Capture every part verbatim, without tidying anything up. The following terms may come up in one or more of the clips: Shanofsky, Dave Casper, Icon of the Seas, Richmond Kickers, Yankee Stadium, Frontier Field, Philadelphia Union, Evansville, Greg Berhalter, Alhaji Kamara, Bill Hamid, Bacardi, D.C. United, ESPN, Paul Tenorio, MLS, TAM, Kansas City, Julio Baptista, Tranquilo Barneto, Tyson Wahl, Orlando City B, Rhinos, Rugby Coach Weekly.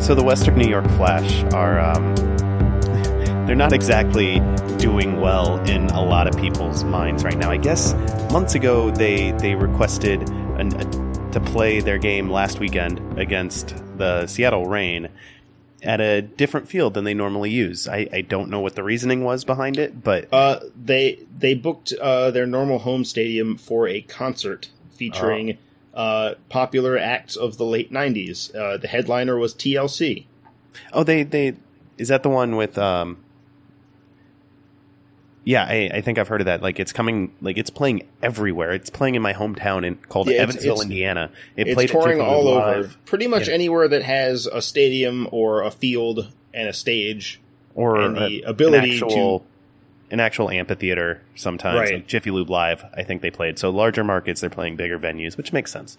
So the Western New York Flash are, um, they're not exactly doing well in a lot of people's minds right now. I guess months ago they, they requested an, a, to play their game last weekend against the Seattle Reign at a different field than they normally use. I, I don't know what the reasoning was behind it, but... Uh, they they booked uh, their normal home stadium for a concert featuring... Uh-huh. Uh, popular acts of the late nineties. Uh, the headliner was T L C. Oh, they, they is that the one with? Um, yeah, I, I think I've heard of that. Like it's coming, like it's playing everywhere. It's playing in my hometown in called yeah, Evansville, it's, Indiana. It it's played touring it all live. over, pretty much yeah. anywhere that has a stadium or a field and a stage or and the a, ability an actual, to. An actual amphitheater sometimes, right. Like Jiffy Lube Live, I think they played. So larger markets, they're playing bigger venues, which makes sense.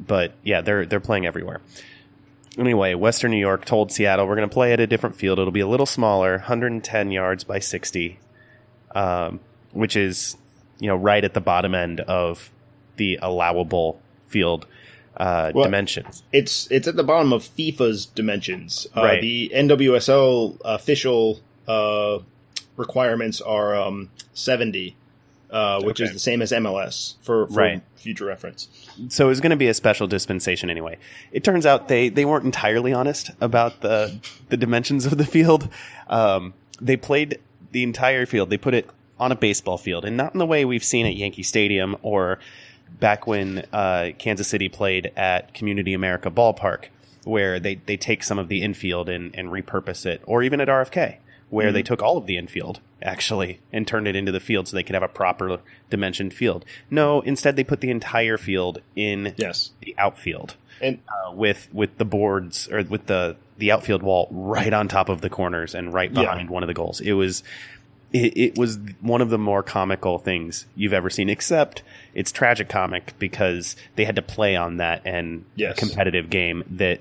But, yeah, they're they're playing everywhere. Anyway, Western New York told Seattle, we're going to play at a different field. It'll be a little smaller, one hundred ten yards by sixty, um, which is, you know, right at the bottom end of the allowable field uh, well, dimensions. It's, it's at the bottom of FIFA's dimensions. Uh, right. The N W S L official... Uh, requirements are um, seventy, uh, which okay. is the same as M L S for, for right. future reference. So it was going to be a special dispensation anyway. It turns out they, they weren't entirely honest about the the dimensions of the field. Um, they played the entire field. They put it on a baseball field, and not in the way we've seen at Yankee Stadium or back when uh, Kansas City played at Community America Ballpark, where they, they take some of the infield and, and repurpose it, or even at R F K. Where mm-hmm. they took all of the infield, actually, and turned it into the field so they could have a proper dimensioned field. No, instead they put the entire field in yes. the outfield, and uh, with with the boards or with the, the outfield wall right on top of the corners and right behind yeah. one of the goals. It was it, it was one of the more comical things you've ever seen. Except it's tragicomic because they had to play on that and yes. competitive game that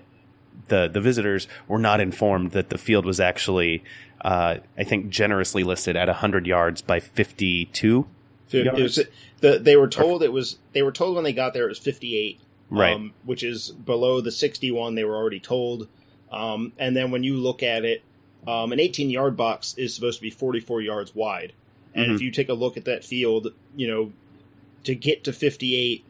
the the visitors were not informed that the field was actually. Uh, I think generously listed at one hundred yards by fifty-two. It was, the, they were told it was. They were told when they got there it was fifty-eight, right? Um, which is below the sixty-one they were already told. Um, and then when you look at it, um, an eighteen-yard box is supposed to be forty-four yards wide. And mm-hmm. if you take a look at that field, you know, to get to fifty-eight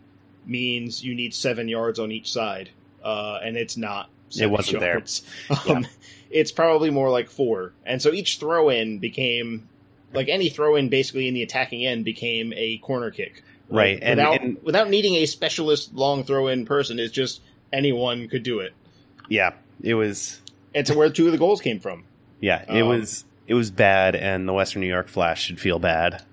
means you need seven yards on each side, uh, and it's not. It wasn't yards. there. Um, yeah. It's probably more like four. And so each throw-in became, like any throw-in basically in the attacking end became a corner kick. Right. Like, and, without, and without needing a specialist long throw-in person, it's just anyone could do it. Yeah, it was... And so where two of the goals came from. Yeah, it um, was it was bad, and the Western New York Flash should feel bad.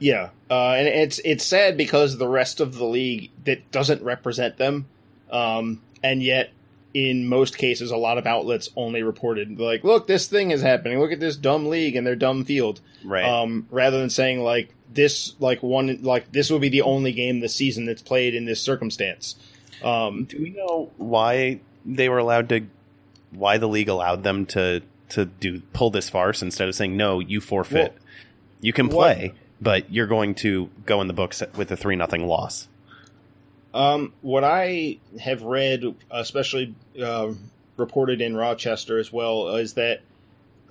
Yeah, uh, and it's, it's sad because the rest of the league that doesn't represent them, um, and yet... in most cases, a lot of outlets only reported, like, look, this thing is happening. Look at this dumb league and their dumb field. Right. Um, rather than saying, like, this like one, like this will be the only game this season that's played in this circumstance. Um, Do we know why they were allowed to – why the league allowed them to, to do pull this farce instead of saying, no, you forfeit. Well, you can play, what? but you're going to go in the books with a three nothing loss. Um, what I have read, especially uh, reported in Rochester as well, is that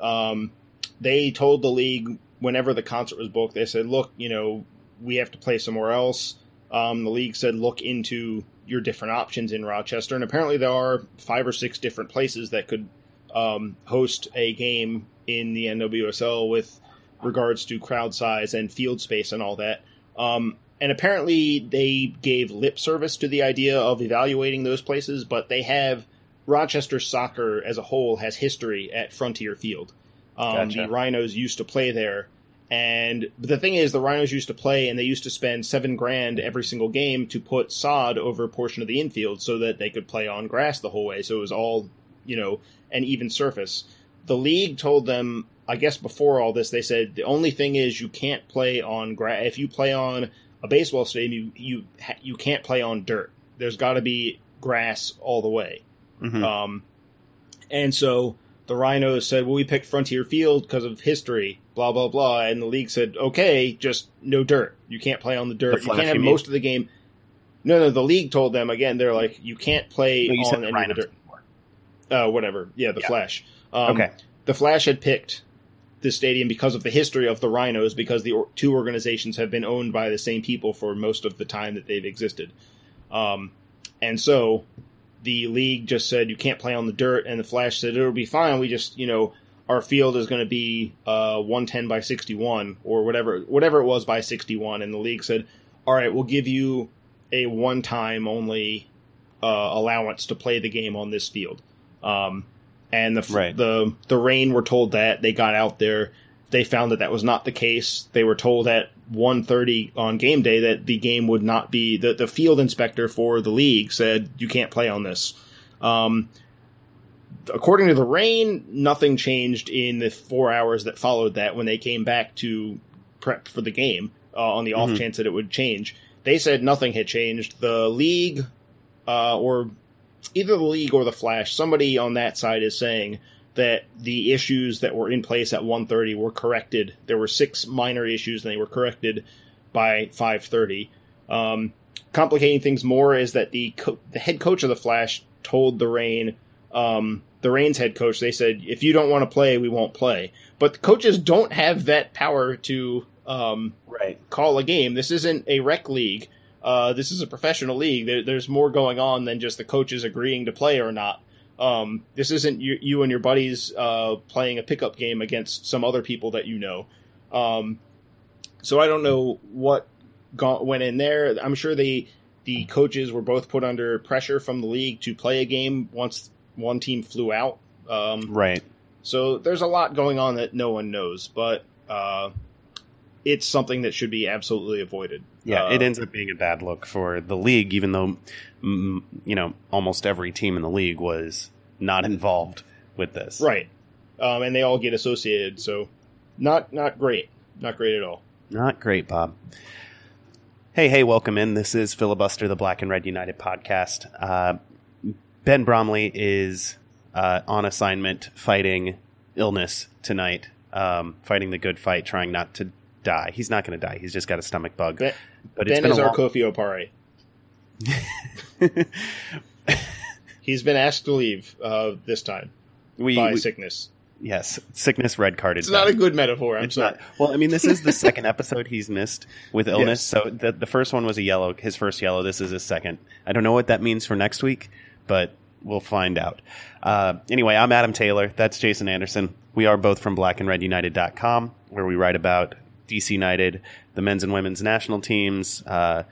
um, they told the league whenever the concert was booked, they said, look, you know, we have to play somewhere else. Um, the league said, look into your different options in Rochester. And apparently there are five or six different places that could um, host a game in the N W S L with regards to crowd size and field space and all that. Um And apparently they gave lip service to the idea of evaluating those places, but they have Rochester soccer as a whole has history at Frontier Field. Um, gotcha. The Rhinos used to play there, And but the thing is, the Rhinos used to play, and they used to spend seven grand every single game to put sod over a portion of the infield so that they could play on grass the whole way. So it was all, you know, an even surface. The league told them, I guess before all this, they said, the only thing is you can't play on grass. If you play on a baseball stadium, you, you, you can't play on dirt. There's got to be grass all the way. Mm-hmm. Um, and so the Rhinos said, well, we picked Frontier Field because of history, blah, blah, blah. And the league said, okay, just no dirt. You can't play on the dirt. The Flash, you can't have you most mean? Of the game. No, no, the league told them, again, they're like, you can't play no, you on any of the dirt. Uh, whatever. Yeah, the yeah. Flash. Um, okay. The Flash had picked this stadium because of the history of the Rhinos, because the or- two organizations have been owned by the same people for most of the time that they've existed. Um, and so the league just said, you can't play on the dirt, and the Flash said, it'll be fine. We just, you know, our field is going to be uh, one ten by sixty-one or whatever, whatever it was by sixty-one. And the league said, all right, we'll give you a one-time only uh, allowance to play the game on this field. Um, and the, right. the, the Reign were told that. They got out there. They found that that was not the case. They were told at one thirty on game day that the game would not be, the, the field inspector for the league said, you can't play on this. Um, according to the Reign, nothing changed in the four hours that followed that when they came back to prep for the game, uh, on the mm-hmm. off chance that it would change. They said nothing had changed. The league, uh, or either the league or the Flash, somebody on that side is saying that the issues that were in place at one thirty were corrected. There were six minor issues, and they were corrected by five thirty. Um, complicating things more is that the co- the head coach of the Flash told the Reign, um, the Reign's head coach, they said, if you don't want to play, we won't play. But the coaches don't have that power to um, right. call a game. This isn't a rec league. Uh, this is a professional league. There, there's more going on than just the coaches agreeing to play or not. Um, this isn't you, you and your buddies uh, playing a pickup game against some other people that you know. Um, so I don't know what got, went in there. I'm sure the the coaches were both put under pressure from the league to play a game once one team flew out. Um, right. So there's a lot going on that no one knows, but uh, it's something that should be absolutely avoided. Yeah, it ends up being a bad look for the league, even though, you know, almost every team in the league was not involved with this. Right. Um, and they all get associated. So not not great. Not great at all. Not great, Bob. Hey, hey, welcome in. This is Filibuster, the Black and Red United podcast. Uh, Ben Bromley is uh, on assignment fighting illness tonight, um, fighting the good fight, trying not to die. He's not going to die. He's just got a stomach bug. Ben, but it's Ben been is a long... our Kofi Opare. He's been asked to leave uh, this time we, by we, sickness. Yes, sickness red carded. It's not Ben. A good metaphor. I'm it's sorry. Not. Well, I mean, this is the second episode he's missed with illness. Yes. So the, the first one was a yellow, his first yellow. This is his second. I don't know what that means for next week, but we'll find out. Uh, anyway, I'm Adam Taylor. That's Jason Anderson. We are both from black and red united dot com, where we write about D C United, the men's and women's national teams, uh,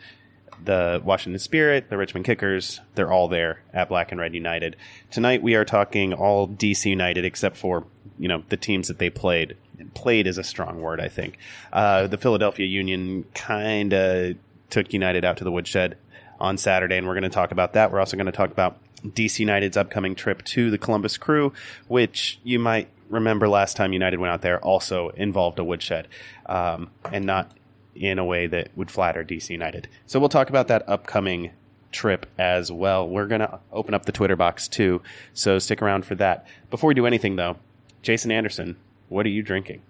the Washington Spirit, the Richmond Kickers. They're all there at Black and Red United. Tonight we are talking all D C United except for, you know, the teams that they played. And played is a strong word, I think. Uh, the Philadelphia Union kind of took United out to the woodshed on Saturday, and we're going to talk about that. We're also going to talk about D C United's upcoming trip to the Columbus Crew, which you might remember last time United went out there also involved a woodshed, um, and not in a way that would flatter D C United. So we'll talk about that upcoming trip as well. We're going to open up the Twitter box too, so stick around for that. Before we do anything, though, Jason Anderson, what are you drinking?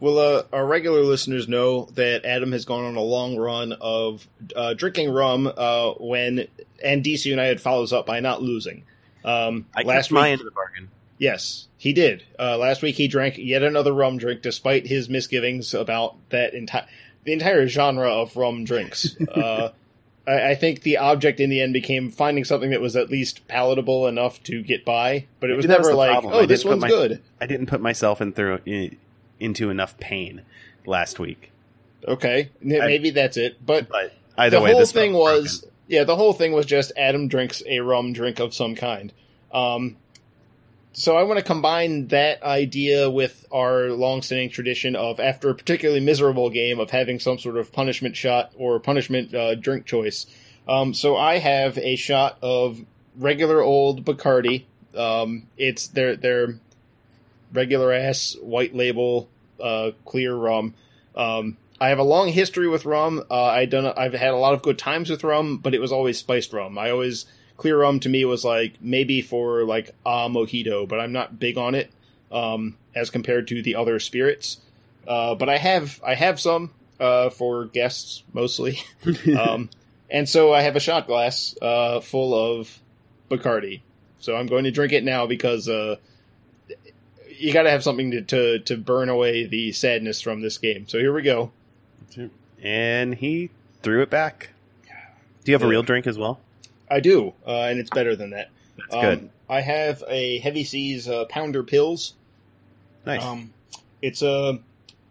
Well, uh, our regular listeners know that Adam has gone on a long run of uh, drinking rum uh, when and D C United follows up by not losing. Um, I last kept my week, end of the bargain. Yes, he did. Uh, last week he drank yet another rum drink, despite his misgivings about that entire the entire genre of rum drinks. uh, I-, I think the object in the end became finding something that was at least palatable enough to get by, but it was Maybe never like, problem. oh, I this one's my, good. I didn't put myself in through. In, into enough pain last week. Okay, maybe I, that's it. But, but either the way, whole this thing was broken. yeah. The whole thing was just Adam drinks a rum drink of some kind. Um, So I want to combine that idea with our long-standing tradition of, after a particularly miserable game, of having some sort of punishment shot or punishment uh, drink choice. Um, so I have a shot of regular old Bacardi. Um, it's their their regular ass white label uh, clear rum. Um, I have a long history with rum. Uh, I don't. I've had a lot of good times with rum, but it was always spiced rum. I always. Clear rum to me was like maybe for like a mojito, but I'm not big on it um, as compared to the other spirits. Uh, but I have I have some uh, for guests mostly, um, and so I have a shot glass uh, full of Bacardi. So I'm going to drink it now because uh, you got to have something to, to to burn away the sadness from this game. So here we go. And he threw it back. Do you have a real drink as well? I do, uh, and it's better than that. That's um, good. I have a Heavy C's uh, Pounder Pills. Nice. Um, it's a,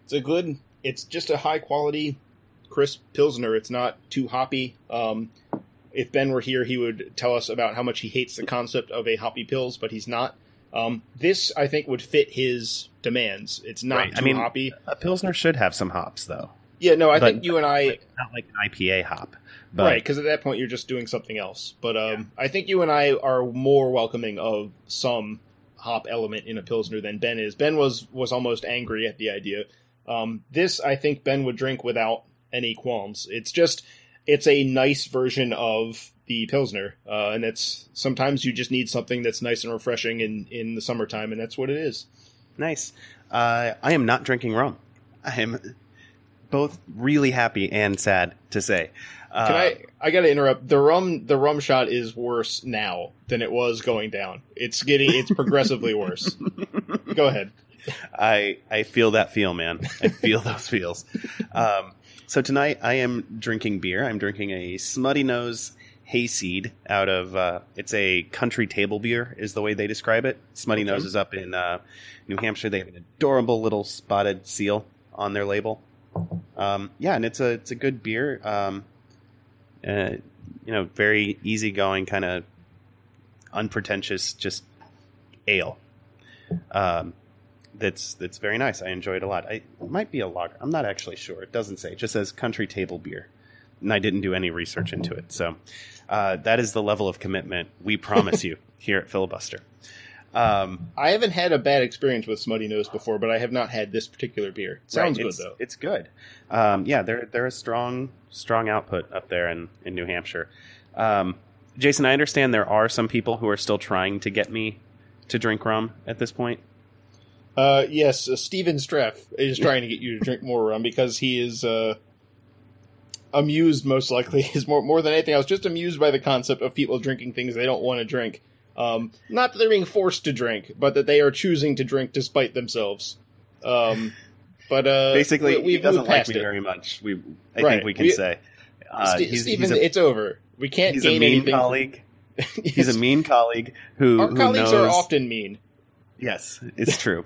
it's a good. It's just a high quality, crisp pilsner. It's not too hoppy. Um, if Ben were here, he would tell us about how much he hates the concept of a hoppy pills, but he's not. Um, this I think would fit his demands. It's not right. too I mean, hoppy. A pilsner should have some hops, though. Yeah, no, I but, think you and I... Not like an I P A hop. But, right, because at that point you're just doing something else. But um, yeah. I think you and I are more welcoming of some hop element in a Pilsner than Ben is. Ben was, was almost angry at the idea. Um, this, I think Ben would drink without any qualms. It's just, it's a nice version of the Pilsner. Uh, and it's, sometimes you just need something that's nice and refreshing in, in the summertime, and that's what it is. Nice. Uh, I am not drinking rum. I am... both really happy and sad to say. Uh, Can I? I gotta interrupt. The rum, the rum shot is worse now than it was going down. It's getting, it's progressively worse. Go ahead. I I feel that feel, man. I feel those feels. Um, so tonight I am drinking beer. I'm drinking a Smutty Nose Hayseed out of. Uh, it's a country table beer, is the way they describe it. Smutty okay. Nose is up in uh, New Hampshire. They have an adorable little spotted seal on their label. Um, yeah, and it's a it's a good beer. Um, uh, you know, very easygoing, kind of unpretentious, just ale. Um, that's that's very nice. I enjoy it a lot. I, it might be a lager. I'm not actually sure. It doesn't say. It just says country table beer, and I didn't do any research into it. So uh, that is the level of commitment we promise you here at Filibuster. Um, I haven't had a bad experience with Smutty Nose before, but I have not had this particular beer. It sounds right. good, though. It's good. Um, yeah, they're, they're a strong strong output up there in, in New Hampshire. Um, Jason, I understand there are some people who are still trying to get me to drink rum at this point. Uh, yes, uh, Steven Streff is trying to get you to drink more rum because he is uh, amused, most likely. He's more, more than anything else, just amused by the concept of people drinking things they don't want to drink. Um, not that they're being forced to drink, but that they are choosing to drink despite themselves. Um, but uh, basically, we, he doesn't like me it. very much. We, I right. think we can we, say, uh, St- he's, Stephen, he's a, it's over. We can't. He's gain a mean anything. colleague. He's a mean colleague who our who colleagues knows, are often mean. Yes, it's true.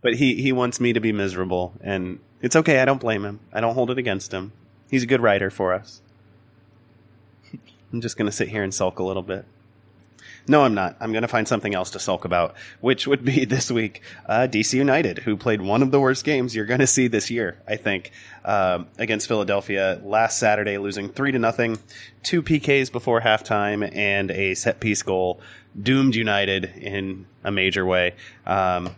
But he he wants me to be miserable, and it's okay. I don't blame him. I don't hold it against him. He's a good writer for us. I'm just going to sit here and sulk a little bit. No, I'm not. I'm going to find something else to sulk about, which would be this week, uh, D C United, who played one of the worst games you're going to see this year, I think, um, against Philadelphia last Saturday, losing three to nothing, two P Ks before halftime, and a set piece goal doomed United in a major way. Um,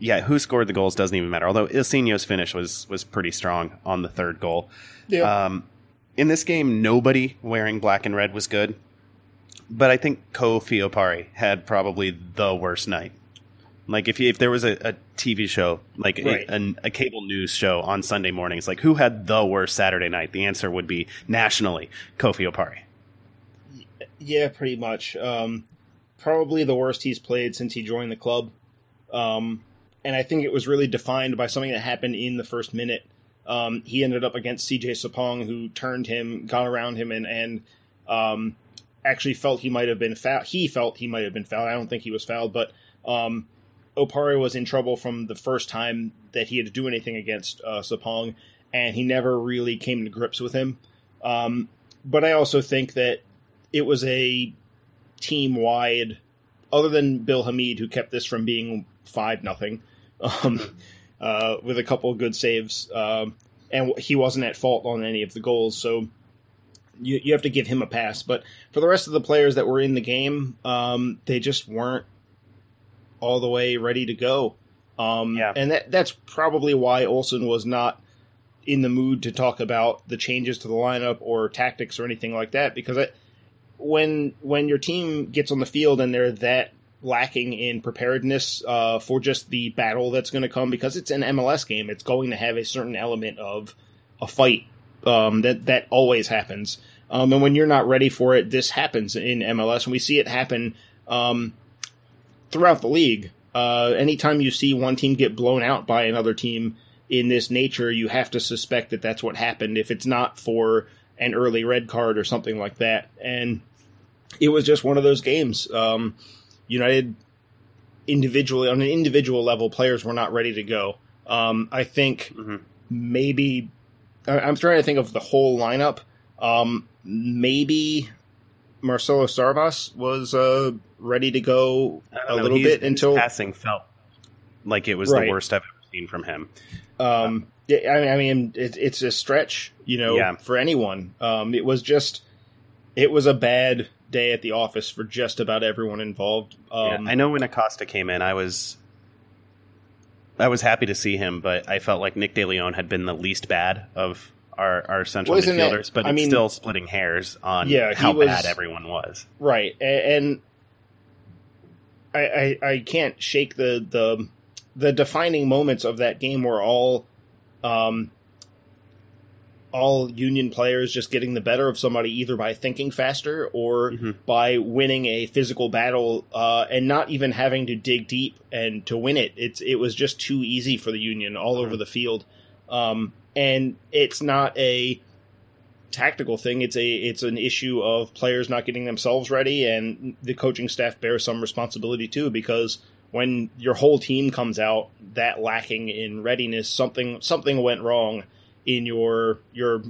yeah, who scored the goals doesn't even matter, although Ilsinho's finish was was pretty strong on the third goal. Yeah. Um, in this game, nobody wearing black and red was good. But I think Kofi Opare had probably the worst night. Like, if you, if there was a, a T V show, like right. a, a, a cable news show on Sunday mornings, like, who had the worst Saturday night? The answer would be, nationally, Kofi Opare. Yeah, pretty much. Um, probably the worst he's played since he joined the club. Um, and I think it was really defined by something that happened in the first minute. Um, he ended up against C J Sapong, who turned him, got around him, and... and um, actually felt he might have been fouled. He felt he might have been fouled. I don't think he was fouled, but um, Opare was in trouble from the first time that he had to do anything against uh, Sapong, and he never really came to grips with him. Um, but I also think that it was a team-wide other than Bill Hamid, who kept this from being five nothing, um, uh, with a couple of good saves, um, and he wasn't at fault on any of the goals. So you you have to give him a pass. But for the rest of the players that were in the game, um, they just weren't all the way ready to go. Um, yeah. And that that's probably why Olsen was not in the mood to talk about the changes to the lineup or tactics or anything like that, because I, when when your team gets on the field and they're that lacking in preparedness uh, for just the battle that's going to come, because it's an M L S game, it's going to have a certain element of a fight um, that, that always happens. Um, and when you're not ready for it, this happens in M L S, and we see it happen um, throughout the league. Uh, anytime you see one team get blown out by another team in this nature, you have to suspect that that's what happened, if it's not for an early red card or something like that. And it was just one of those games. Um, United individually, on an individual level, players were not ready to go. Um, I think mm-hmm. maybe I, I'm trying to think of the whole lineup. Um, maybe Marcelo Sarvas was uh, ready to go a know, little he's, bit until passing felt like it was right. The worst I've ever seen from him. Um, I mean, it, it's a stretch, you know, yeah. for anyone. Um, it was just, it was a bad day at the office for just about everyone involved. Um, yeah, I know when Acosta came in, I was, I was happy to see him, but I felt like Nick DeLeon had been the least bad of our, our central well, midfielders, it, but I it's mean, still splitting hairs on yeah, how was, bad everyone was. Right, and I, I, I can't shake the the. The defining moments of that game were all um, all Union players just getting the better of somebody, either by thinking faster or mm-hmm. by winning a physical battle uh, and not even having to dig deep and to win it. It's It was just too easy for the Union all mm-hmm. over the field. Um, and it's not a tactical thing. It's a it's an issue of players not getting themselves ready, and the coaching staff bears some responsibility too, because when your whole team comes out that lacking in readiness, something something went wrong in your your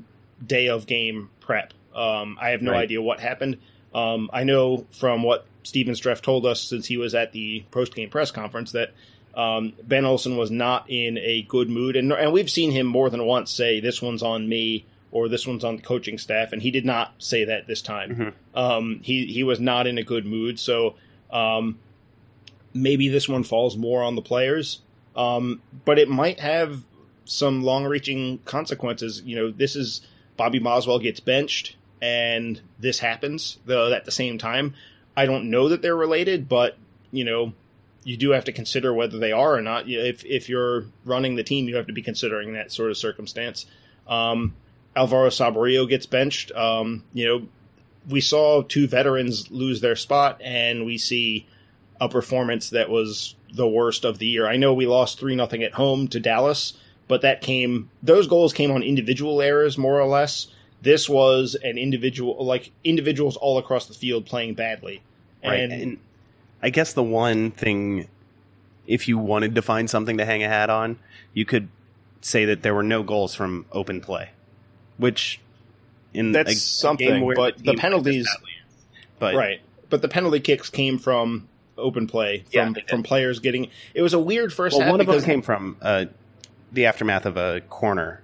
day of game prep. Um, I have no right. idea what happened. Um, I know from what Steven Streff told us, since he was at the post-game press conference, that um, Ben Olsen was not in a good mood. And, and we've seen him more than once say, this one's on me or this one's on the coaching staff. And he did not say that this time. Mm-hmm. Um, he, he was not in a good mood. So Um, maybe this one falls more on the players, um, but it might have some long-reaching consequences. You know, this is Bobby Boswell gets benched, and this happens, though, at the same time. I don't know that they're related, but, you know, you do have to consider whether they are or not. If if you're running the team, you have to be considering that sort of circumstance. Um, Álvaro Saborío gets benched. Um, you know, we saw two veterans lose their spot, and we see a performance that was the worst of the year. I know we lost three nothing at home to Dallas, but that came, those goals came on individual errors, more or less. This was an individual, like individuals all across the field playing badly. And, right. and I guess the one thing, if you wanted to find something to hang a hat on, you could say that there were no goals from open play, which in that's a, something, a but the, the penalties, but, right. But the penalty kicks came from open play from, yeah, from players getting. It was a weird first well, half. One of them came from uh, the aftermath of a corner.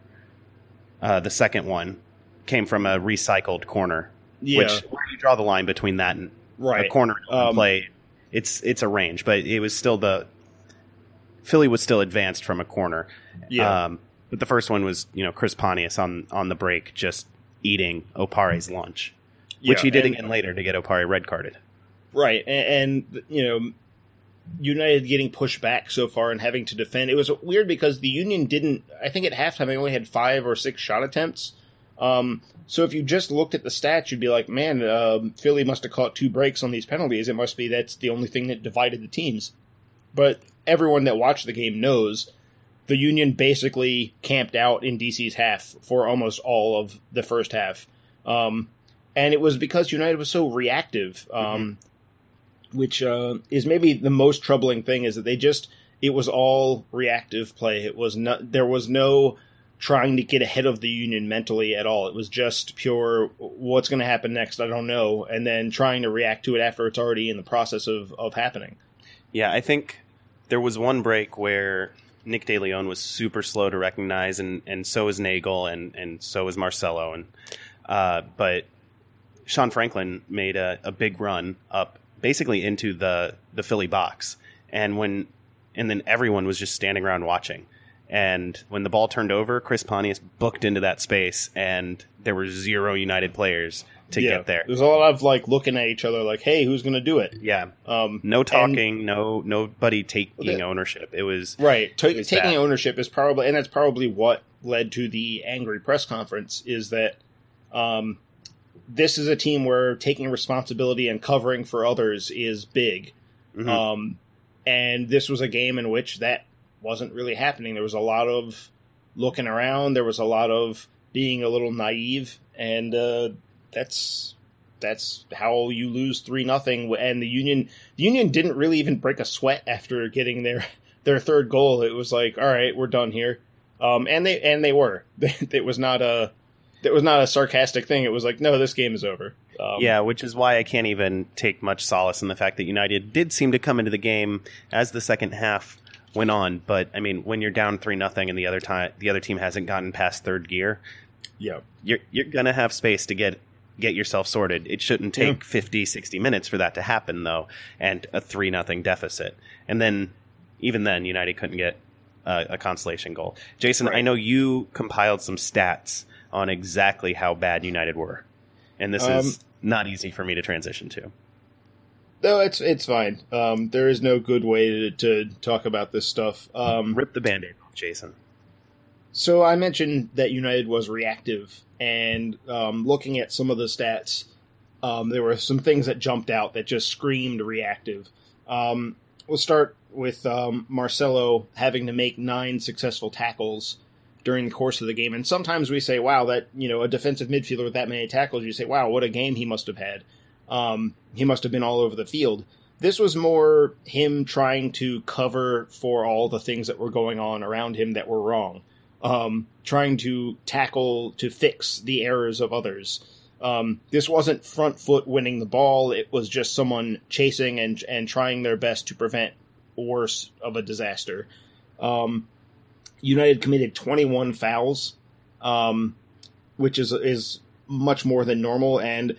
Uh, the second one came from a recycled corner. Yeah. Which, where do you draw the line between that and right. a corner and open um, play? It's it's a range, but it was still the Philly was still advanced from a corner. Yeah. Um, but the first one was, you know, Chris Pontius on on the break just eating Opare's lunch, yeah, which he did and, again later to get Opare red carded. Right, and, and, you know, United getting pushed back so far and having to defend. It was weird because the Union didn't, I think at halftime they only had five or six shot attempts. Um, so if you just looked at the stats, you'd be like, man, um, Philly must have caught two breaks on these penalties. It must be that's the only thing that divided the teams. But everyone that watched the game knows the Union basically camped out in D C's half for almost all of the first half. Um, and it was because United was so reactive. Um mm-hmm. Which uh, is maybe the most troubling thing, is that they just, it was all reactive play. It was not, there was no trying to get ahead of the Union mentally at all. It was just pure, what's going to happen next? I don't know. And then trying to react to it after it's already in the process of, of happening. Yeah, I think there was one break where Nick DeLeon was super slow to recognize, and, and so was Neagle, and, and so was Marcelo. And uh, but Sean Franklin made a, a big run up basically into the, the Philly box. And when and then everyone was just standing around watching. And when the ball turned over, Chris Pontius booked into that space, and there were zero United players to yeah, get there. There's a lot of like looking at each other like, hey, who's going to do it? Yeah. Um, no talking, and, no nobody taking okay. ownership. It was right. T- it was taking bad. ownership is probably, and that's probably what led to the angry press conference, is that um, this is a team where taking responsibility and covering for others is big. Mm-hmm. Um, and this was a game in which that wasn't really happening. There was a lot of looking around. There was a lot of being a little naive, and uh, that's that's how you lose three nothing. And the Union, the Union didn't really even break a sweat after getting their their third goal. It was like, all right, we're done here, um, and they and they were. It was not a it was not a sarcastic thing. It was like, no, this game is over. Um, yeah, which is why I can't even take much solace in the fact that United did seem to come into the game as the second half went on. But I mean, when you're down three nothing and the other time the other team hasn't gotten past third gear, yeah, you're you're gonna have space to get get yourself sorted. It shouldn't take yeah. fifty, sixty minutes for that to happen, though, and a three nothing deficit. And then even then, United couldn't get uh, a consolation goal. Jason, right. I know you compiled some stats on exactly how bad United were, and this um, is not easy for me to transition to. No, it's it's fine. Um, there is no good way to, to talk about this stuff. Um, Rip the Band-Aid off, Jason. So I mentioned that United was reactive, and um, looking at some of the stats, um, there were some things that jumped out that just screamed reactive. Um, we'll start with um, Marcelo having to make nine successful tackles during the course of the game, and sometimes we say, "Wow, that you know a defensive midfielder with that many tackles," you say, "Wow, what a game he must have had." Um, he must have been all over the field. This was more him trying to cover for all the things that were going on around him that were wrong, um, trying to tackle, to fix the errors of others. Um, this wasn't front foot winning the ball. It was just someone chasing and, and trying their best to prevent worse of a disaster. Um, United committed twenty-one fouls, um, which is, is much more than normal. And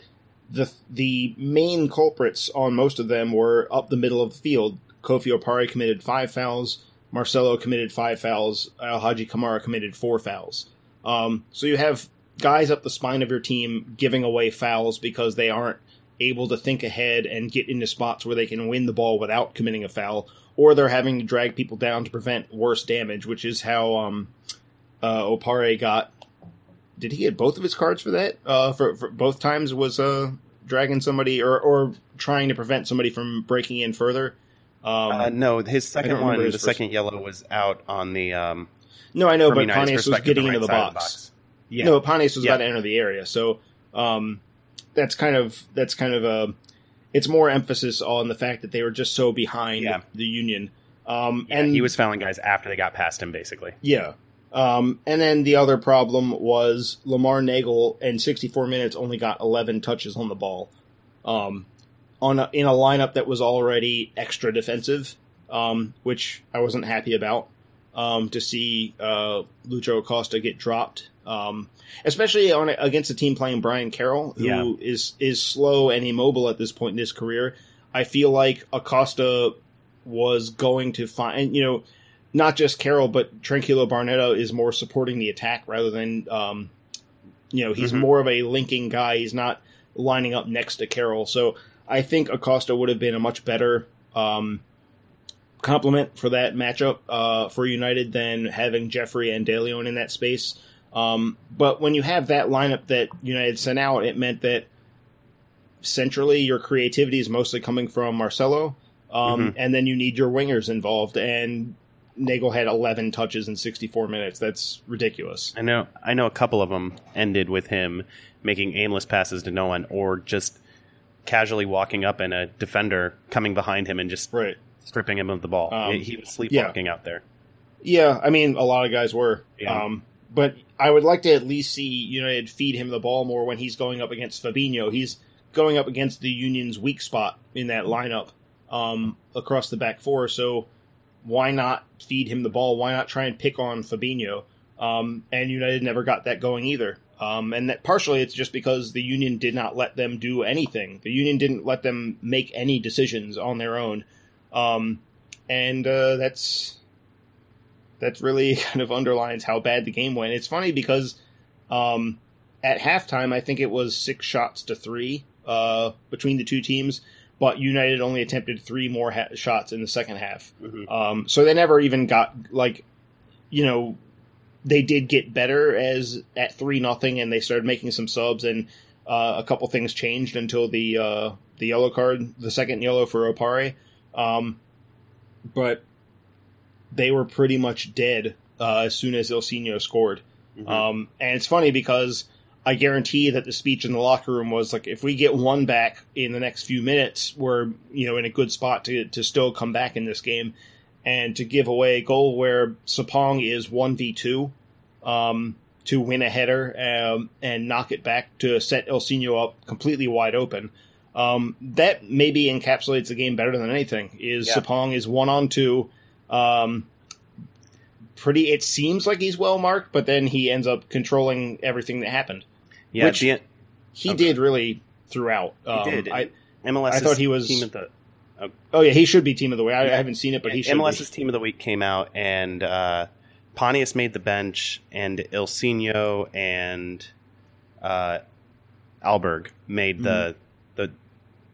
The the main culprits on most of them were up the middle of the field. Kofi Opare committed five fouls. Marcelo committed five fouls. Alhaji Kamara committed four fouls. Um, so you have guys up the spine of your team giving away fouls because they aren't able to think ahead and get into spots where they can win the ball without committing a foul, or they're having to drag people down to prevent worse damage, which is how um, uh, Opare got... Did he get both of his cards for that? Uh, for, for both times was uh, dragging somebody or, or trying to prevent somebody from breaking in further. Um, uh, no, his second one, his the second one. Yellow was out on the. Um, no, I know, but Pontius was getting the right into the box. the box. Yeah. No, Pontius was yeah. about to enter the area, so um, that's kind of that's kind of a. It's more emphasis on the fact that they were just so behind yeah. the Union, um, yeah, and he was fouling guys after they got past him, basically. Yeah. Um, and then the other problem was Lamar Neagle in sixty-four minutes only got eleven touches on the ball, um, on a, in a lineup that was already extra defensive, um, which I wasn't happy about, um, to see, uh, Lucho Acosta get dropped, um, especially on against a team playing Brian Carroll, who yeah. is, is slow and immobile at this point in his career. I feel like Acosta was going to find, you know, not just Carroll, but Tranquilo Barneto is more supporting the attack rather than, um, you know, he's mm-hmm. more of a linking guy. He's not lining up next to Carroll. So I think Acosta would have been a much better um, complement for that matchup uh, for United than having Jeffrey and DeLeon in that space. Um, but when you have that lineup that United sent out, it meant that centrally your creativity is mostly coming from Marcelo, um, mm-hmm. and then you need your wingers involved. And Neagle had eleven touches in sixty-four minutes. That's ridiculous. I know I know a couple of them ended with him making aimless passes to no one or just casually walking up and a defender coming behind him and just right. stripping him of the ball. Um, he was sleepwalking yeah. out there. Yeah, I mean, a lot of guys were. Yeah. Um, But I would like to at least see United feed him the ball more when he's going up against Fabinho. He's going up against the Union's weak spot in that lineup um, across the back four. So why not feed him the ball? Why not try and pick on Fabinho? Um, and United never got that going either. Um, and that partially it's just because the Union did not let them do anything. The Union didn't let them make any decisions on their own. Um, and uh, that's... That really kind of underlines how bad the game went. It's funny because um, at halftime, I think it was six shots to three uh, between the two teams, but United only attempted three more ha- shots in the second half. Mm-hmm. Um, so they never even got, like, you know, they did get better as at three nothing, and they started making some subs, and uh, a couple things changed until the uh, the yellow card, the second yellow for Opare. Um, but... they were pretty much dead uh, as soon as Ilsinho scored. Mm-hmm. Um, and it's funny because I guarantee that the speech in the locker room was like, if we get one back in the next few minutes, we're, you know, in a good spot to to still come back in this game and to give away a goal where Sapong is one v two um, to win a header um, and knock it back to set Ilsinho up completely wide open. Um, that maybe encapsulates the game better than anything, is yeah. Sapong is one on two. Um, pretty, it seems like he's well marked, but then he ends up controlling everything that happened. Yeah, which the, he okay. did really throughout. Um, he did. I, M L S's I thought he was team of the. Oh, oh yeah, he should be team of the week. I, yeah. I haven't seen it, but he should. M L S's be. Team of the week came out, and uh, Pontius made the bench, and Ilsinho and uh, Alberg made the mm-hmm. the.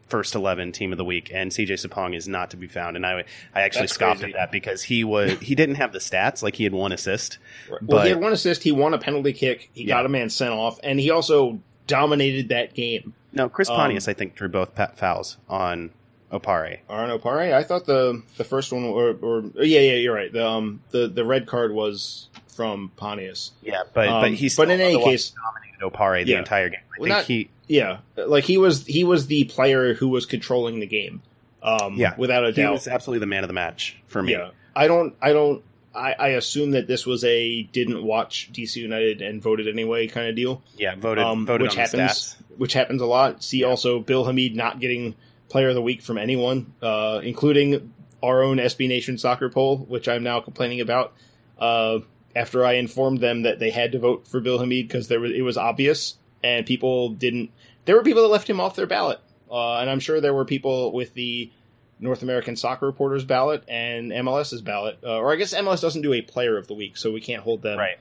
First eleven team of the week, and C J Sapong is not to be found. And I, I actually That's scoffed crazy. at that because he was he didn't have the stats. Like, he had one assist. Right. Well, but, he had one assist. He won a penalty kick. He yeah. got a man sent off, and he also dominated that game. No, Chris Pontius, um, I think, drew both pet fouls on Opare. On Opare, I thought the the first one, or, or yeah, yeah, you're right. The um the, the red card was from Pontius. Yeah, but um, but he still but in any case dominated Opare the yeah. entire game. I well, think not, he. Yeah, like he was he was the player who was controlling the game. Um, yeah, without a doubt, he was absolutely the man of the match for me. Yeah, I don't, I don't, I, I assume that this was a didn't watch D C United and voted anyway kind of deal. Yeah, voted, um, voted which on happens, the stats. which happens a lot. See yeah. also Bill Hamid not getting player of the week from anyone, uh, including our own S B Nation soccer poll, which I'm now complaining about. Uh, after I informed them that they had to vote for Bill Hamid because there was it was obvious. And people didn't. There were people that left him off their ballot, uh, and I'm sure there were people with the North American Soccer Reporter's ballot and M L S's ballot. Uh, or I guess M L S doesn't do a Player of the Week, so we can't hold them right.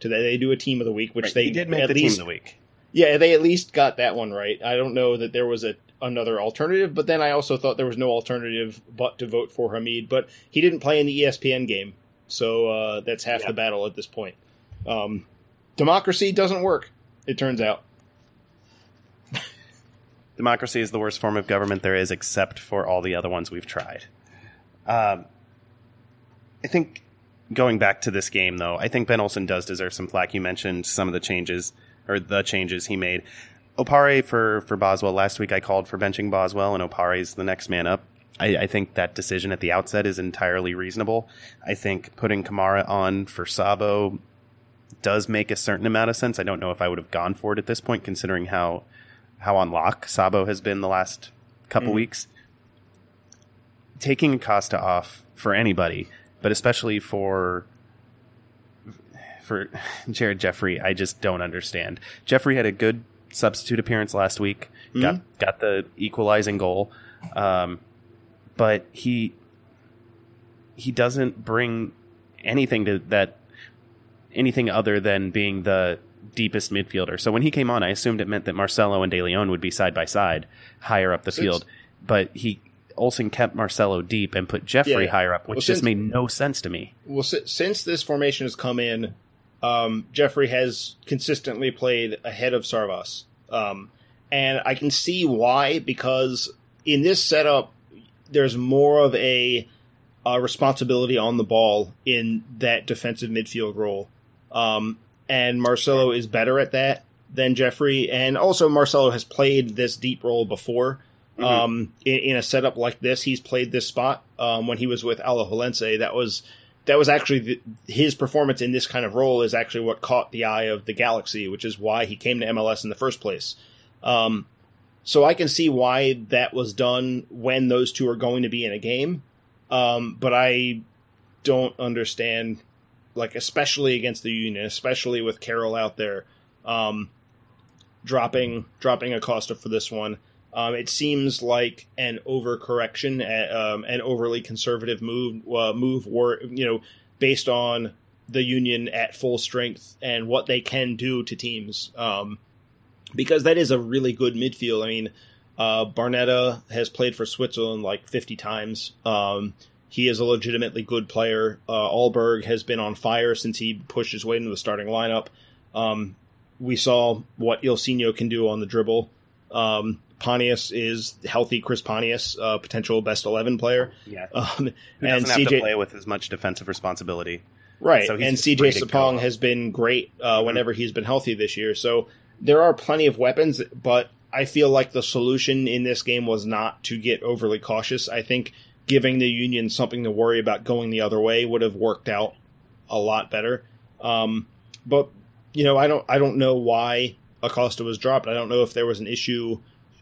to that. They do a Team of the Week, which right. they he did make at the least, Team of the Week. Yeah, they at least got that one right. I don't know that there was a another alternative, but then I also thought there was no alternative but to vote for Hamid. But he didn't play in the E S P N game, so uh, that's half yeah. the battle at this point. Um, democracy doesn't work. It turns out. Democracy is the worst form of government there is, except for all the other ones we've tried. Um, I think going back to this game, though, I think Ben Olsen does deserve some flack. You mentioned some of the changes, or the changes he made. Opare for, for Boswell. Last week I called for benching Boswell, and Opare's the next man up. I, I think that decision at the outset is entirely reasonable. I think putting Kamara on for Sabo does make a certain amount of sense. I don't know if I would have gone for it at this point, considering how how on lock Sabo has been the last couple mm. weeks. Taking Acosta off for anybody, but especially for for Jared Jeffrey, I just don't understand. Jeffrey had a good substitute appearance last week, mm. got got the equalizing goal, um, but he he doesn't bring anything to that. Anything other than being the deepest midfielder. So when he came on, I assumed it meant that Marcelo and DeLeon would be side by side, higher up the since, field. But he Olsen kept Marcelo deep and put Jeffrey yeah. higher up, which well, just since, made no sense to me. Well, since this formation has come in, um, Jeffrey has consistently played ahead of Sarvas. Um, and I can see why, because in this setup, there's more of a uh, responsibility on the ball in that defensive midfield role. Um, and Marcelo is better at that than Jeffrey. And also Marcelo has played this deep role before. Mm-hmm. Um, in, in a setup like this, he's played this spot. Um, when he was with Alajuelense, that was, that was actually the, his performance in this kind of role is actually what caught the eye of the Galaxy, which is why he came to M L S in the first place. Um, so I can see why that was done when those two are going to be in a game. Um, but I don't understand, like, especially against the Union, especially with Carroll out there, um, dropping, dropping Acosta for this one. Um, it seems like an overcorrection, uh, um, an overly conservative move, uh, move, or, you know, based on the Union at full strength and what they can do to teams, um, because that is a really good midfield. I mean, uh, Barnetta has played for Switzerland like fifty times. Um, he is a legitimately good player. Uh, Alberg has been on fire since he pushed his way into the starting lineup. Um, we saw what Ilsinho can do on the dribble. Um, Pontius is healthy. Chris Pontius, uh, potential best eleven player. Yeah, um, who doesn't have to play with as much defensive responsibility. Right, so and C J Sapong has been great uh, whenever mm-hmm. he's been healthy this year. So there are plenty of weapons, but I feel like the solution in this game was not to get overly cautious. I think giving the Union something to worry about going the other way would have worked out a lot better. Um, but you know, I don't, I don't know why Acosta was dropped. I don't know if there was an issue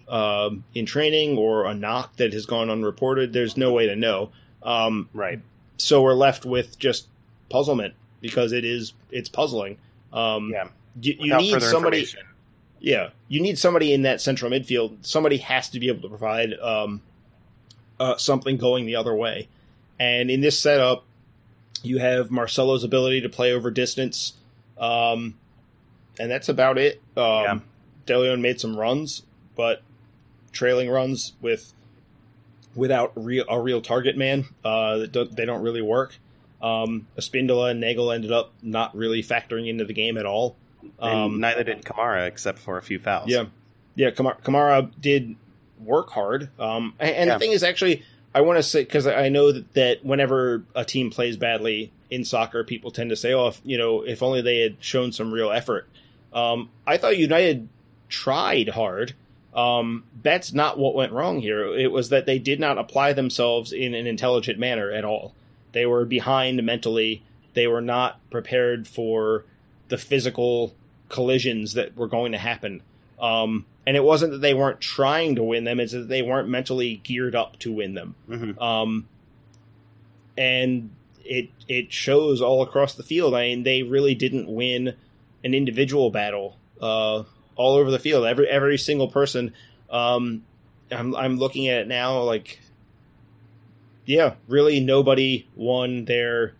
Um, in training or a knock that has gone unreported. There's no way to know. Um, right. So we're left with just puzzlement because it is, it's puzzling. Um, yeah. You, you need somebody. Yeah. You need somebody in that central midfield. Somebody has to be able to provide um, uh, something going the other way. And in this setup, you have Marcelo's ability to play over distance. Um, and that's about it. Um, yeah. DeLeon made some runs, but trailing runs with without real, a real target man, uh, they don't really work. Um, Espindola and Neagle ended up not really factoring into the game at all. Um, and neither did Kamara, except for a few fouls. Yeah, yeah. Kamara, Kamara did work hard. Um, and and yeah. the thing is, actually, I want to say, because I know that, that whenever a team plays badly in soccer, people tend to say, "Oh, if, you know, if only they had shown some real effort." Um, I thought United tried hard. Um, that's not what went wrong here. It was that they did not apply themselves in an intelligent manner at all. They were behind mentally. They were not prepared for the physical collisions that were going to happen. Um, and it wasn't that they weren't trying to win them. It's that they weren't mentally geared up to win them. Mm-hmm. Um, and it, it shows all across the field. I mean, they really didn't win an individual battle, uh, all over the field, every every single person. Um, I'm I'm looking at it now, like, yeah, really nobody won their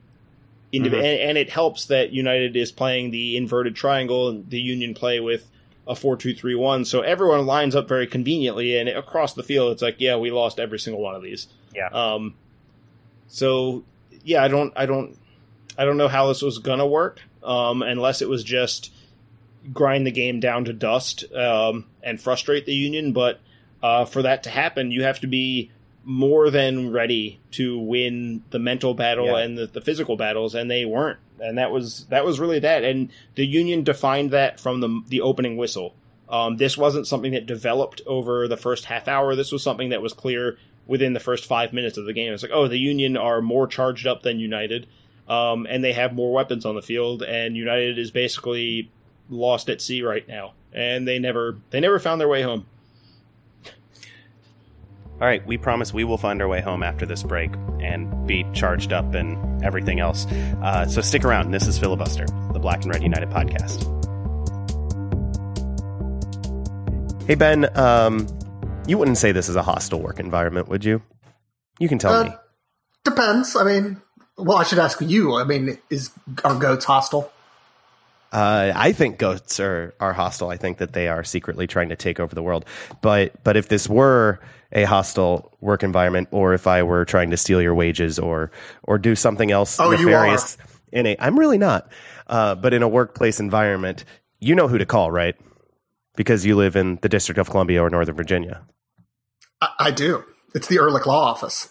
individual. Mm-hmm. And, and it helps that United is playing the inverted triangle and the Union play with a four two three one, so everyone lines up very conveniently, and across the field, it's like, yeah, we lost every single one of these. Yeah. Um. So yeah, I don't I don't I don't know how this was gonna work, um, unless it was just grind the game down to dust um, and frustrate the Union. But uh, for that to happen, you have to be more than ready to win the mental battle yeah. and the, the physical battles, and they weren't. And that was that was really that. And the Union defined that from the, the opening whistle. Um, this wasn't something that developed over the first half hour. This was something that was clear within the first five minutes of the game. It's like, oh, the Union are more charged up than United, um, and they have more weapons on the field, and United is basically lost at sea right now, and they never they never found their way home. All right, we promise we will find our way home after this break and be charged up and everything else. Uh, so stick around. This is Filibuster, the Black and Red United podcast. Hey, Ben, um, you wouldn't say this is a hostile work environment, would you? You can tell uh, me. Depends. I mean, well, I should ask you. I mean, is are goats hostile? Uh, I think goats are, are hostile. I think that they are secretly trying to take over the world. But but if this were a hostile work environment, or if I were trying to steal your wages or or do something else oh, nefarious in a, I'm really not. Uh, but in a workplace environment, you know who to call, right? Because you live in the District of Columbia or Northern Virginia. I, I do. It's the Ehrlich Law Office.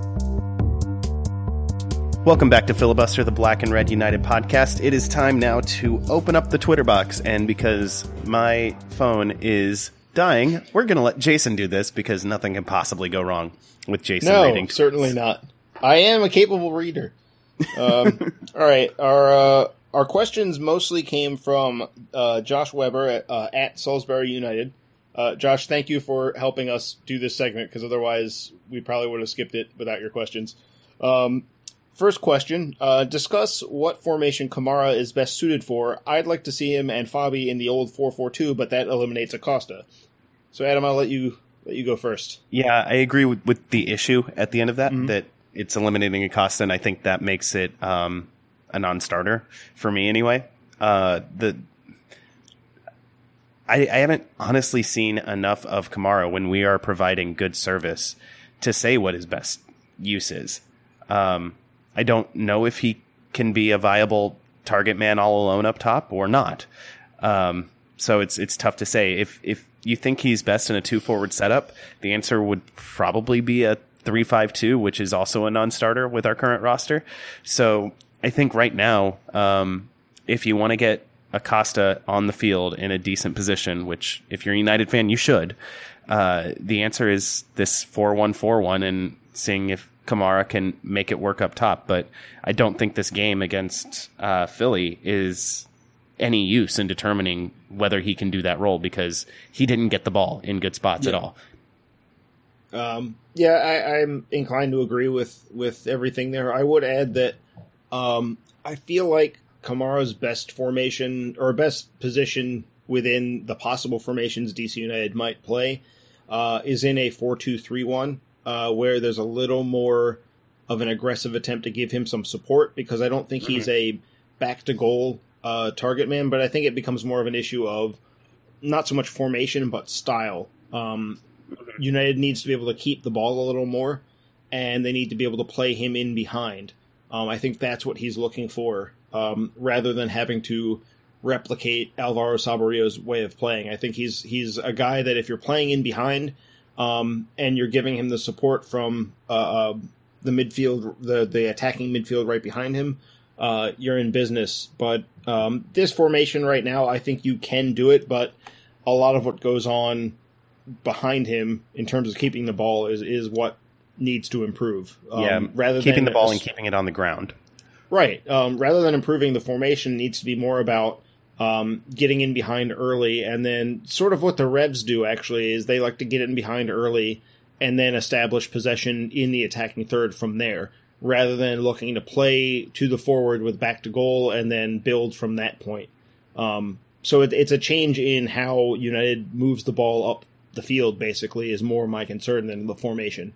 Welcome back to Filibuster, the Black and Red United podcast. It is time now to open up the Twitter box, and because my phone is dying, we're going to let Jason do this because nothing can possibly go wrong with Jason no, reading. No, certainly not. I am a capable reader. Um, all right, our uh, our questions mostly came from uh, Josh Weber at, uh, at Salisbury United. Uh, Josh, thank you for helping us do this segment because otherwise we probably would have skipped it without your questions. Um, First question, uh, discuss what formation Kamara is best suited for. I'd like to see him and Fabi in the old four four two, but that eliminates Acosta. So, Adam, I'll let you let you go first. Yeah, I agree with, with the issue at the end of that, mm-hmm. that it's eliminating Acosta, and I think that makes it um, a non-starter for me anyway. Uh, the I, I haven't honestly seen enough of Kamara when we are providing good service to say what his best use is. Um I don't know if he can be a viable target man all alone up top or not. Um, so it's it's tough to say. If if you think he's best in a two-forward setup, the answer would probably be a three five two, which is also a non-starter with our current roster. So I think right now, um, if you want to get Acosta on the field in a decent position, which if you're a United fan, you should, uh, the answer is this four one four one and seeing if Kamara can make it work up top, but I don't think this game against uh, Philly is any use in determining whether he can do that role because he didn't get the ball in good spots yeah. at all. Um, yeah, I, I'm inclined to agree with, with everything there. I would add that um, I feel like Kamara's best formation or best position within the possible formations D C United might play uh, is in a four two three one. Uh, where there's a little more of an aggressive attempt to give him some support because I don't think he's a back-to-goal uh, target man, but I think it becomes more of an issue of not so much formation but style. Um, United needs to be able to keep the ball a little more, and they need to be able to play him in behind. Um, I think that's what he's looking for um, rather than having to replicate Álvaro Saborío's way of playing. I think he's he's a guy that if you're playing in behind – Um, and you're giving him the support from uh, uh, the midfield, the, the attacking midfield right behind him, uh, you're in business. But um, this formation right now, I think you can do it, but a lot of what goes on behind him in terms of keeping the ball is, is what needs to improve. Um, yeah, rather keeping than the ball a, and keeping it on the ground. Right. Um, rather than improving the formation, it needs to be more about Um, getting in behind early, and then sort of what the Revs do, actually, is they like to get in behind early and then establish possession in the attacking third from there, rather than looking to play to the forward with back to goal and then build from that point. Um, so it, it's a change in how United moves the ball up the field, basically, is more my concern than the formation.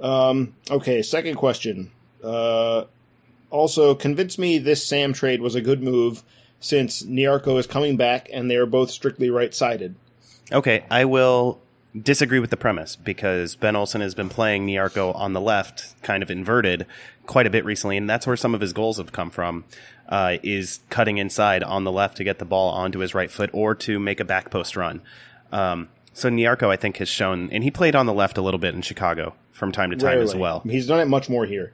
Um, okay, second question. Uh, also, convince me this Sam trade was a good move, since Nyarko is coming back and they are both strictly right-sided. Okay, I will disagree with the premise because Ben Olsen has been playing Nyarko on the left, kind of inverted, quite a bit recently, and that's where some of his goals have come from, uh, is cutting inside on the left to get the ball onto his right foot or to make a back post run. Um, so Nyarko, I think, has shown, and he played on the left a little bit in Chicago from time to time Rarely. as well. He's done it much more here.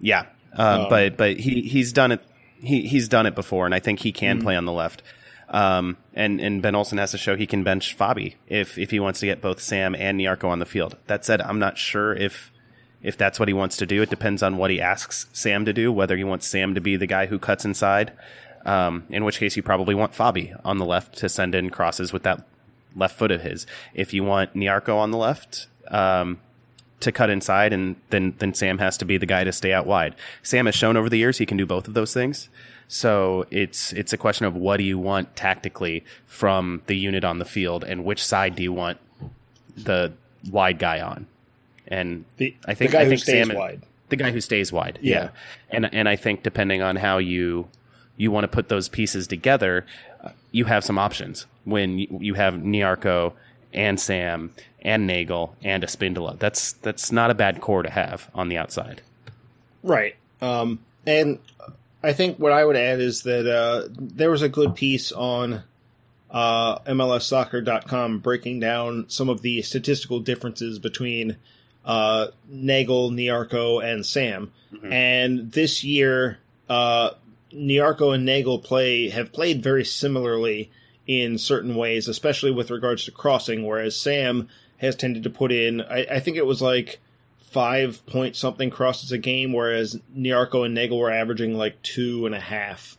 Yeah, uh, um, but but he he's done it. He he's done it before, and I think he can mm-hmm. play on the left. Um, and, and Ben Olsen has to show he can bench Fabi if, if he wants to get both Sam and Nyarko on the field. That said, I'm not sure if if that's what he wants to do. It depends on what he asks Sam to do, whether he wants Sam to be the guy who cuts inside um, in which case you probably want Fabi on the left to send in crosses with that left foot of his. If you want Nyarko on the left um, to cut inside, and then, then Sam has to be the guy to stay out wide. Sam has shown over the years he can do both of those things. So it's it's a question of what do you want tactically from the unit on the field, and which side do you want the wide guy on? And the, I think the guy I think who stays Sam, wide. The guy who stays wide. Yeah. yeah. And and I think depending on how you you want to put those pieces together, you have some options when you have Nyarko and Sam and Neagle and Espindola. That's that's not a bad core to have on the outside. Right. Um, and I think what I would add is that uh, there was a good piece on uh, M L S soccer dot com breaking down some of the statistical differences between uh, Neagle, Nyarko, and Sam. Mm-hmm. And this year, uh, Nyarko and Neagle play have played very similarly in certain ways, especially with regards to crossing, whereas Sam has tended to put in, I, I think it was like, five point something crosses a game, whereas Nyarko and Neagle were averaging like two and a half.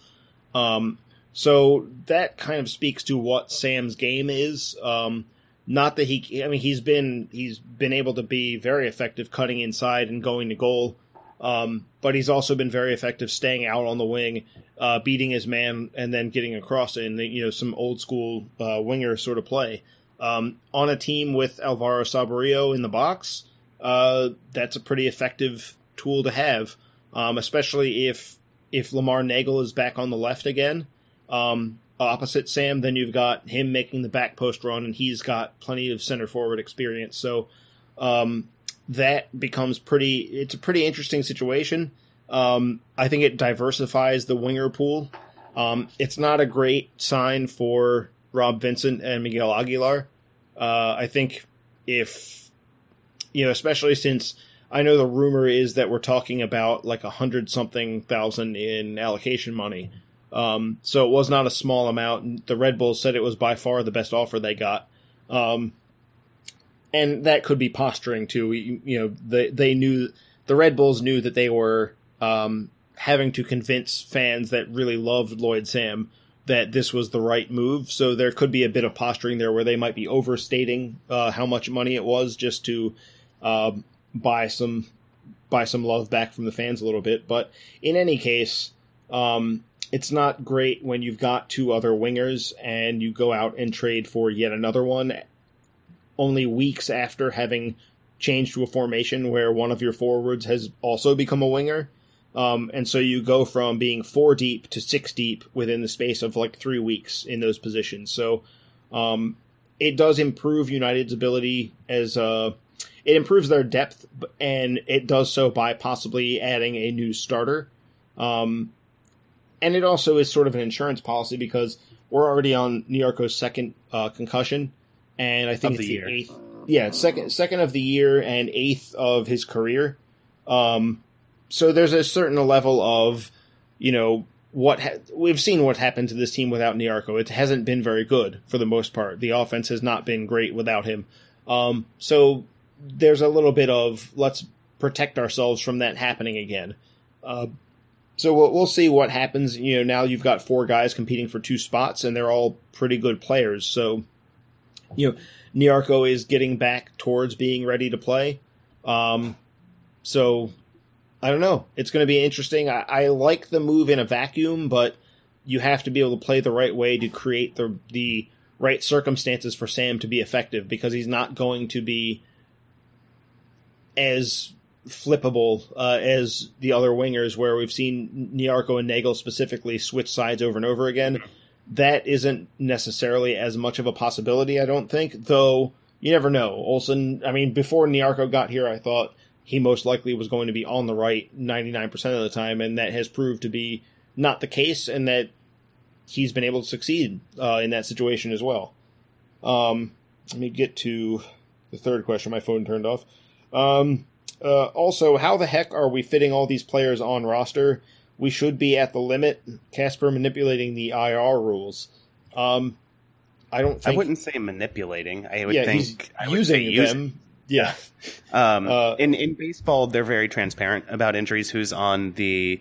Um, so that kind of speaks to what Sam's game is. Um, not that he, I mean, he's been, he's been able to be very effective cutting inside and going to goal. Um, but he's also been very effective staying out on the wing, uh, beating his man and then getting across in the, you know, some old school, uh, winger sort of play, um, on a team with Álvaro Saborío in the box. Uh, that's a pretty effective tool to have, um, especially if if Lamar Neagle is back on the left again, um, opposite Sam. Then you've got him making the back post run, and he's got plenty of center forward experience. So um, that becomes pretty. It's a pretty interesting situation. Um, I think it diversifies the winger pool. Um, it's not a great sign for Rob Vincent and Miguel Aguilar. Uh, I think if. You know, especially since I know the rumor is that we're talking about like a hundred something thousand in allocation money. Um, so it was not a small amount. The Red Bulls said it was by far the best offer they got. Um, and that could be posturing too. You, you know, they, they knew the Red Bulls knew that they were um, having to convince fans that really loved Lloyd Sam that this was the right move. So there could be a bit of posturing there where they might be overstating uh, how much money it was just to, Um, buy some buy some love back from the fans a little bit. But in any case, um, it's not great when you've got two other wingers and you go out and trade for yet another one only weeks after having changed to a formation where one of your forwards has also become a winger. Um, and so you go from being four deep to six deep within the space of like three weeks in those positions. So um, it does improve United's ability as a It improves their depth, and it does so by possibly adding a new starter. Um, and it also is sort of an insurance policy because we're already on Nyarko's second uh, concussion, and I think it's the eighth. Yeah, second second of the year and eighth of his career. Um, so there's a certain level of, you know, what ha- we've seen what happened to this team without Nyarko. It hasn't been very good for the most part. The offense has not been great without him. Um, so... There's a little bit of let's protect ourselves from that happening again. Uh, so we'll, we'll see what happens. You know, now you've got four guys competing for two spots, and they're all pretty good players. So, you know, Nyarko is getting back towards being ready to play. Um, so I don't know. It's going to be interesting. I, I like the move in a vacuum, but you have to be able to play the right way to create the the right circumstances for Sam to be effective because he's not going to be as flippable uh, as the other wingers where we've seen Nyarko and Neagle specifically switch sides over and over again. That isn't necessarily as much of a possibility, I don't think, though you never know. Olsen, I mean, before Nyarko got here, I thought he most likely was going to be on the right ninety-nine percent of the time, and that has proved to be not the case, and that he's been able to succeed uh, in that situation as well. Um, let me get to the third question. My phone turned off. Um, uh, also, how the heck are we fitting all these players on roster? We should be at the limit. Casper manipulating the I R rules. Um, I don't think... I wouldn't say manipulating. I would yeah, think... I would using them. Using. Yeah. Um, uh, in, in baseball, they're very transparent about injuries, who's on the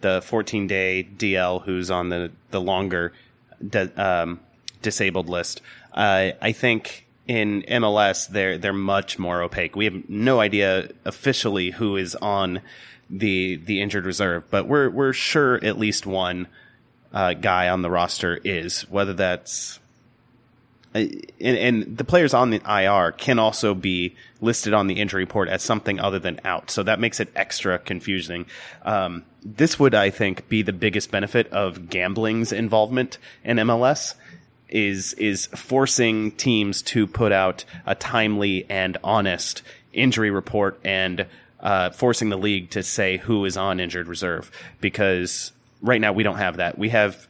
the fourteen-day D L who's on the, the longer de- um, disabled list. Uh, I think in M L S, they're, they're much more opaque. We have no idea officially who is on the the injured reserve, but we're we're sure at least one uh, guy on the roster is, whether that's... And, and the players on the I R can also be listed on the injury report as something other than out. So that makes it extra confusing. Um, this would, I think, be the biggest benefit of gambling's involvement in M L S is, is forcing teams to put out a timely and honest injury report and uh, forcing the league to say who is on injured reserve. Because right now we don't have that. We have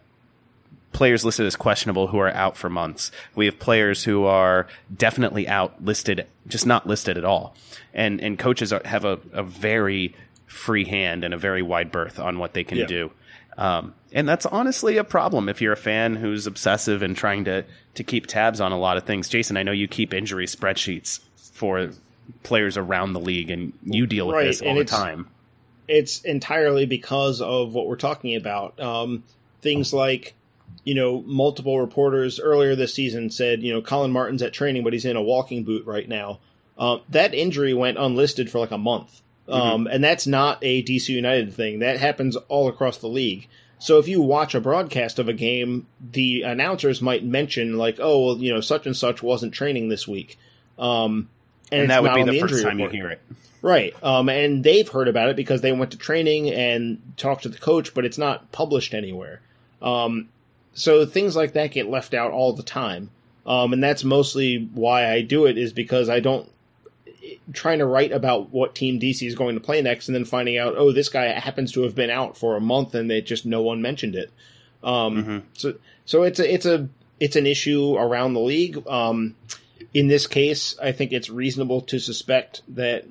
players listed as questionable who are out for months. We have players who are definitely out listed, just not listed at all. And and coaches are, have a, a very free hand and a very wide berth on what they can yeah. do. Um, and that's honestly a problem if you're a fan who's obsessive and trying to, to keep tabs on a lot of things. Jason, I know you keep injury spreadsheets for players around the league, and you deal with right. this all and the it's, time. It's entirely because of what we're talking about. Um, things oh. like... You know, multiple reporters earlier this season said, you know, Colin Martin's at training, but he's in a walking boot right now. Uh, that injury went unlisted for like a month. Um, mm-hmm. And that's not a D C United thing. That happens all across the league. So if you watch a broadcast of a game, the announcers might mention like, oh, well, you know, such and such wasn't training this week. Um, and, and that would be the, the first time report. You hear it. Right. Um, and they've heard about it because they went to training and talked to the coach, but it's not published anywhere. Um So things like that get left out all the time, um, and that's mostly why I do it is because I don't – trying to write about what team D C is going to play next and then finding out, oh, this guy happens to have been out for a month and they just no one mentioned it. Um, mm-hmm. So so it's a, it's a it's an issue around the league. Um, in this case, I think it's reasonable to suspect that,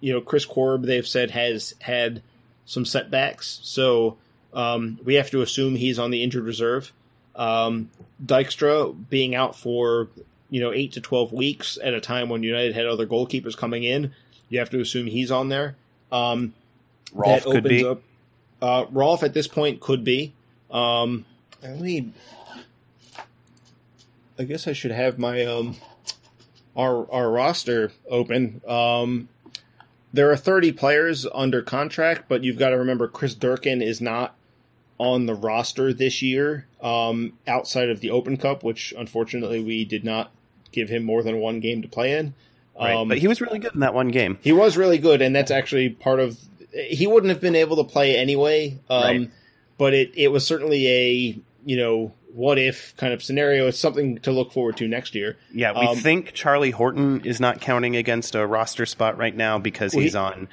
you know, Chris Korb, they've said, has had some setbacks. So um, we have to assume he's on the injured reserve. Um, Dykstra being out for, you know, eight to twelve weeks at a time when United had other goalkeepers coming in, you have to assume he's on there. Um, Rolf could be. Up, uh, Rolf at this point could be. Um, I mean, I guess I should have my, um, our, our roster open. Um, there are thirty players under contract, but you've got to remember Chris Durkin is not on the roster this year, um, outside of the Open Cup, which unfortunately we did not give him more than one game to play in. Um, right, but he was really good in that one game. He was really good, and that's actually part of – he wouldn't have been able to play anyway, um, right. but it, it was certainly a, you know, what-if kind of scenario. It's something to look forward to next year. Yeah, we um, think Charlie Horton is not counting against a roster spot right now because he's well, he, on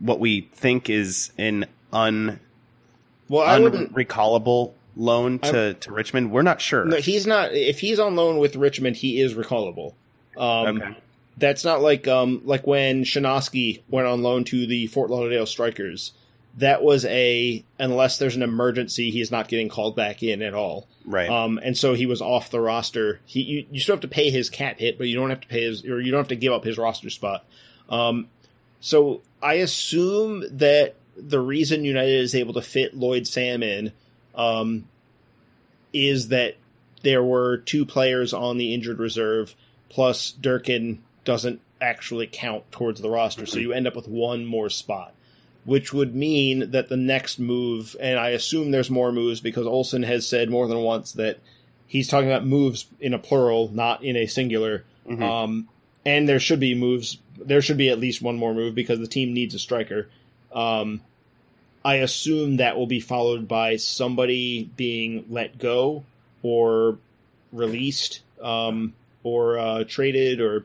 what we think is an un – Well, I wouldn't recallable loan to, to Richmond. We're not sure. No, he's not. If he's on loan with Richmond, he is recallable. Um, okay. That's not like um, like when Shanofsky went on loan to the Fort Lauderdale Strikers. That was a unless there's an emergency, he's not getting called back in at all. Right. Um, and so he was off the roster. He you, you still have to pay his cap hit, but you don't have to pay his or you don't have to give up his roster spot. Um, so I assume that. The reason United is able to fit Lloyd Sam in um, is that there were two players on the injured reserve, plus Durkin doesn't actually count towards the roster. So you end up with one more spot, which would mean that the next move, and I assume there's more moves because Olsen has said more than once that he's talking about moves in a plural, not in a singular. Mm-hmm. Um, and there should be moves. There should be at least one more move because the team needs a striker. Um, I assume that will be followed by somebody being let go or released um, or uh, traded or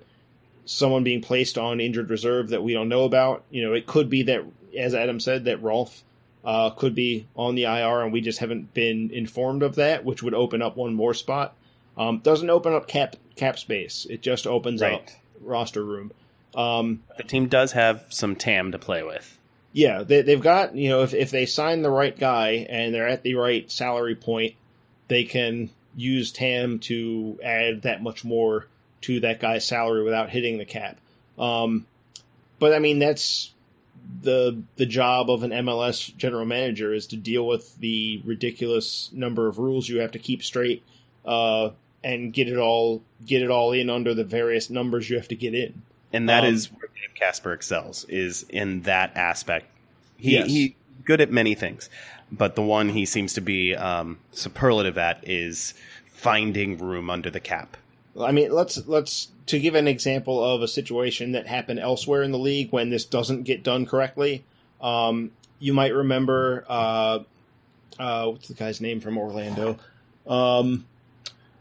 someone being placed on injured reserve that we don't know about. You know, it could be that, as Adam said, that Rolf uh, could be on the I R and we just haven't been informed of that, which would open up one more spot. Um, doesn't open up cap cap space. It just opens right. up roster room. Um, the team does have some T A M to play with. Yeah, they, they've got, you know, if, if they sign the right guy and they're at the right salary point, they can use T A M to add that much more to that guy's salary without hitting the cap. Um, but, I mean, that's the the job of an M L S general manager is to deal with the ridiculous number of rules you have to keep straight, uh, and get it all get it all in under the various numbers you have to get in. And that um, is where Dave Casper excels, is in that aspect. He, yes. He's good at many things, but the one he seems to be um, superlative at is finding room under the cap. I mean, let's let's to give an example of a situation that happened elsewhere in the league when this doesn't get done correctly. Um, you might remember uh, uh, what's the guy's name from Orlando? Um,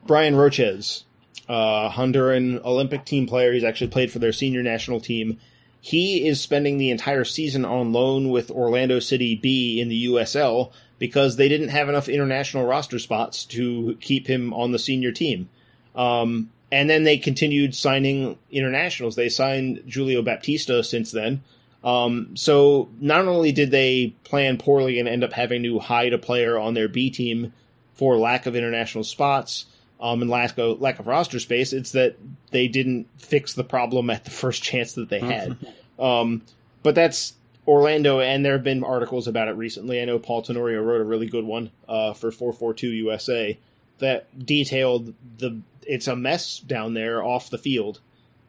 Brian Roches, uh, Honduran Olympic team player. He's actually played for their senior national team. He is spending the entire season on loan with Orlando City B in the U S L because they didn't have enough international roster spots to keep him on the senior team. Um, and then they continued signing internationals. They signed Julio Baptista since then. Um, so not only did they plan poorly and end up having to hide a player on their B team for lack of international spots, um, and lack of, lack of roster space, it's that they didn't fix the problem at the first chance that they had. um, but that's Orlando, and there have been articles about it recently. I know Paul Tenorio wrote a really good one uh, for four forty-two U S A that detailed the it's a mess down there off the field,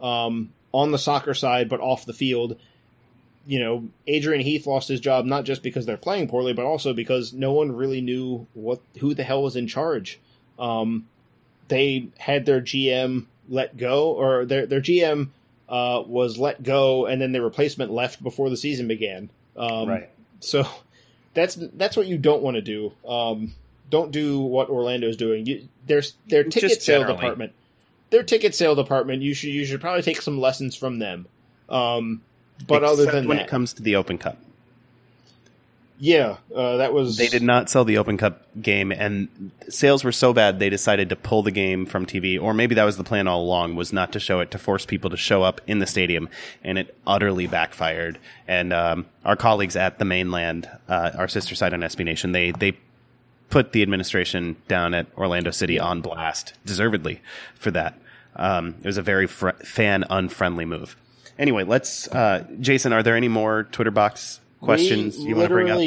um, on the soccer side, but off the field, you know, Adrian Heath lost his job, not just because they're playing poorly, but also because no one really knew what, who the hell was in charge. Um, they had their G M let go, or their, their G M, uh, was let go. And then their replacement left before the season began. Um, right. So that's, that's what you don't want to do. Um, Don't do what Orlando's doing. You, their their ticket sale department, their ticket sale department. You should you should probably take some lessons from them. Um, but Except other than when that, it comes to the Open Cup, yeah, uh, that was they did not sell the Open Cup game, and sales were so bad they decided to pull the game from T V. Or maybe that was the plan all along, was not to show it, to force people to show up in the stadium, and it utterly backfired. And um, our colleagues at the Mainland, uh, our sister site on S B Nation, they they. put the administration down at Orlando City on blast, deservedly, for that. Um, it was a very fr- fan-unfriendly move. Anyway, let's... Uh, Jason, are there any more Twitter box questions we you want to bring up?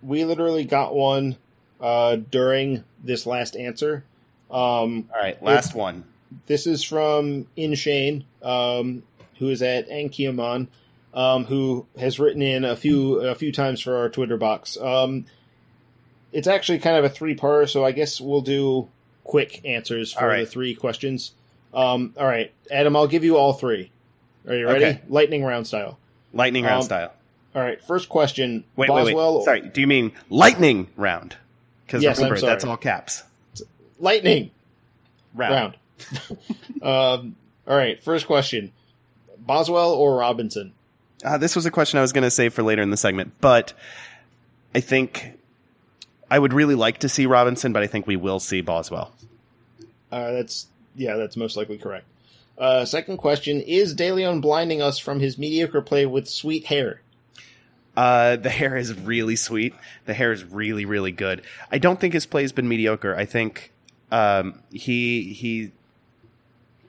We literally got one uh, during this last answer. Um, All right, last one. This is from Inshane, um, who is at Ankiaman, um, who has written in a few a few times for our Twitter box. Um It's actually kind of a three-parter, so I guess we'll do quick answers for right. the three questions. Um, all right, Adam, I'll give you all three. Are you ready? Okay. Lightning round style. Lightning round um, style. All right, first question. Wait, Boswell, wait, wait. Sorry, do you mean lightning round? Because yes, remember, that's all caps. Lightning round. round. um, all right, first question. Boswell or Robinson? Uh, this was a question I was going to save for later in the segment, but I think... I would really like to see Robinson, but I think we will see Boswell. Uh, that's yeah, that's most likely correct. Uh, second question, is DeLeon blinding us from his mediocre play with sweet hair? Uh, the hair is really sweet. The hair is really, really good. I don't think his play has been mediocre. I think um, he he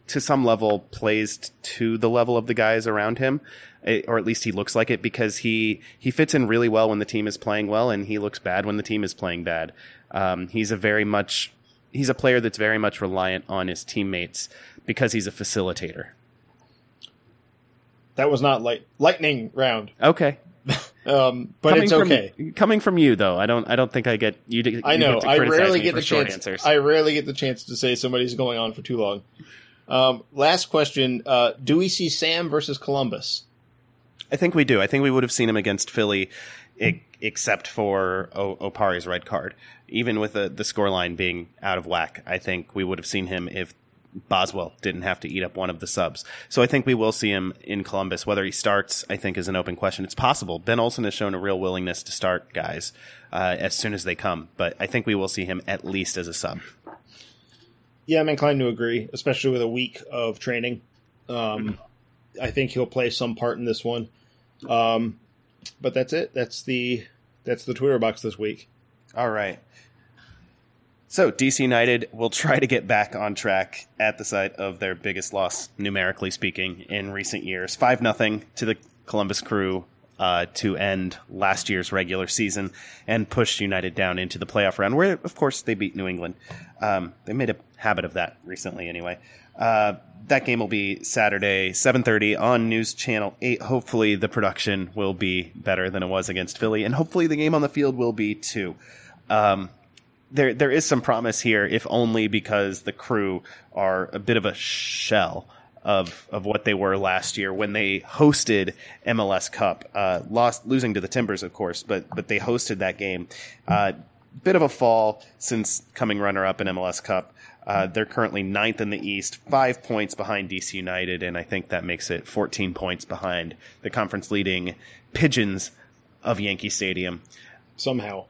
to some level plays to the level of the guys around him. It, or at least he looks like it, because he, he fits in really well when the team is playing well, and he looks bad when the team is playing bad. Um, he's a very much he's a player that's very much reliant on his teammates because he's a facilitator. That was not light, lightning round. Okay, um, but coming it's from, okay. Coming from you though, I don't I don't think I get you. To, I know you I rarely get the chance. Answers. I rarely get the chance to say somebody's going on for too long. Um, last question: uh, do we see Sam versus Columbus? I think we do. I think we would have seen him against Philly, except for o- Opare's red card. Even with the, the scoreline being out of whack, I think we would have seen him if Boswell didn't have to eat up one of the subs. So I think we will see him in Columbus. Whether he starts, I think, is an open question. It's possible. Ben Olsen has shown a real willingness to start guys uh, as soon as they come. But I think we will see him at least as a sub. Yeah, I'm inclined to agree, especially with a week of training. Um, I think he'll play some part in this one. Um, but that's it. That's the that's the Twitter box this week. All right. So D C United will try to get back on track at the site of their biggest loss, numerically speaking, in recent years. five nothing to the Columbus Crew uh, to end last year's regular season and pushed United down into the playoff round, where, of course, they beat New England. Um, they made a habit of that recently anyway. Uh, that game will be Saturday, seven thirty on News Channel eight. Hopefully the production will be better than it was against Philly, and hopefully the game on the field will be too. Um, there, there is some promise here, if only because the Crew are a bit of a shell of, of what they were last year when they hosted M L S Cup, uh, lost, losing to the Timbers, of course, but, but they hosted that game. Uh, bit of a fall since coming runner up in M L S Cup. Uh, they're currently ninth in the East, five points behind D C United, and I think that makes it fourteen points behind the conference-leading Pigeons of Yankee Stadium. Somehow.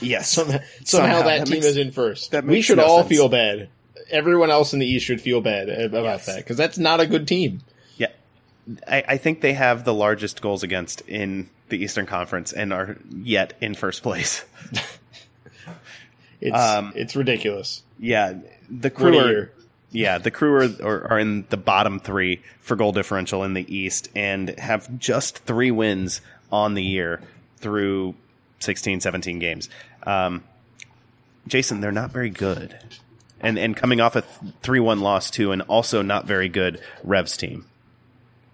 Yes. somehow, somehow that, that team makes, is in first. We should no all sense. feel bad. Everyone else in the East should feel bad about yes. that, because that's not a good team. Yeah. I, I think they have the largest goals against in the Eastern Conference and are yet in first place. It's um, it's ridiculous. Yeah, the Crew are, yeah, the crew are, are, are in the bottom three for goal differential in the East and have just three wins on the year through sixteen, seventeen games. Um, Jason, they're not very good. And and coming off a three one loss to an also not very good Revs team.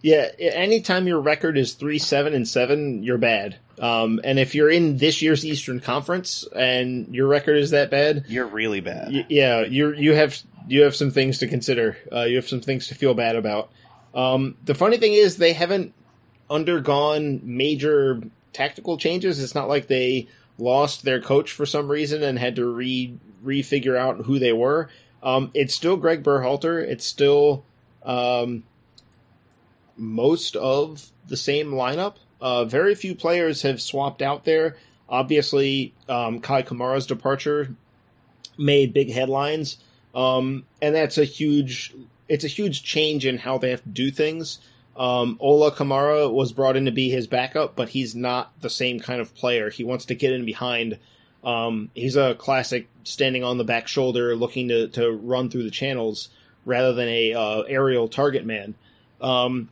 Yeah, anytime your record is three seven and seven, you're bad. Um, and if you're in this year's Eastern Conference and your record is that bad, you're really bad. Y- yeah, you you have you have some things to consider. Uh, you have some things to feel bad about. Um, the funny thing is they haven't undergone major tactical changes. It's not like they lost their coach for some reason and had to re refigure out who they were. Um, it's still Greg Berhalter. It's still um, most of the same lineup. Uh, very few players have swapped out there. Obviously, um, Kai Kamara's departure made big headlines, um, and that's a huge. It's a huge change in how they have to do things. Um, Ola Kamara was brought in to be his backup, but he's not the same kind of player. He wants to get in behind. Um, he's a classic standing on the back shoulder, looking to to run through the channels rather than a uh, aerial target man. Um,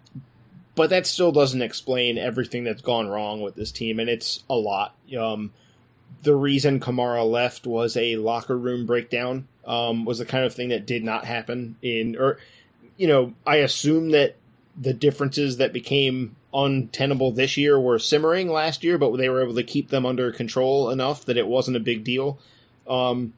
But that still doesn't explain everything that's gone wrong with this team, and it's a lot. Um, the reason Kamara left was a locker room breakdown, um, was the kind of thing that did not happen in, or, you know, I assume that the differences that became untenable this year were simmering last year, but they were able to keep them under control enough that it wasn't a big deal. Um,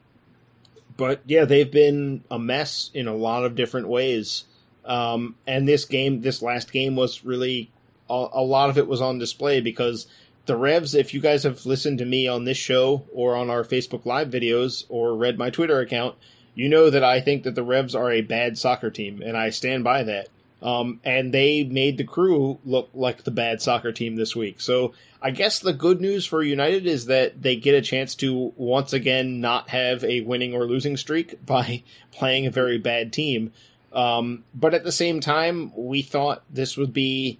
but, yeah, they've been a mess in a lot of different ways. Um, and this game, this last game was really, a, a lot of it was on display because the Revs, if you guys have listened to me on this show or on our Facebook Live videos or read my Twitter account, you know that I think that the Revs are a bad soccer team, and I stand by that. Um, and they made the Crew look like the bad soccer team this week. So I guess the good news for United is that they get a chance to once again not have a winning or losing streak by playing a very bad team. Um, but at the same time, we thought this would be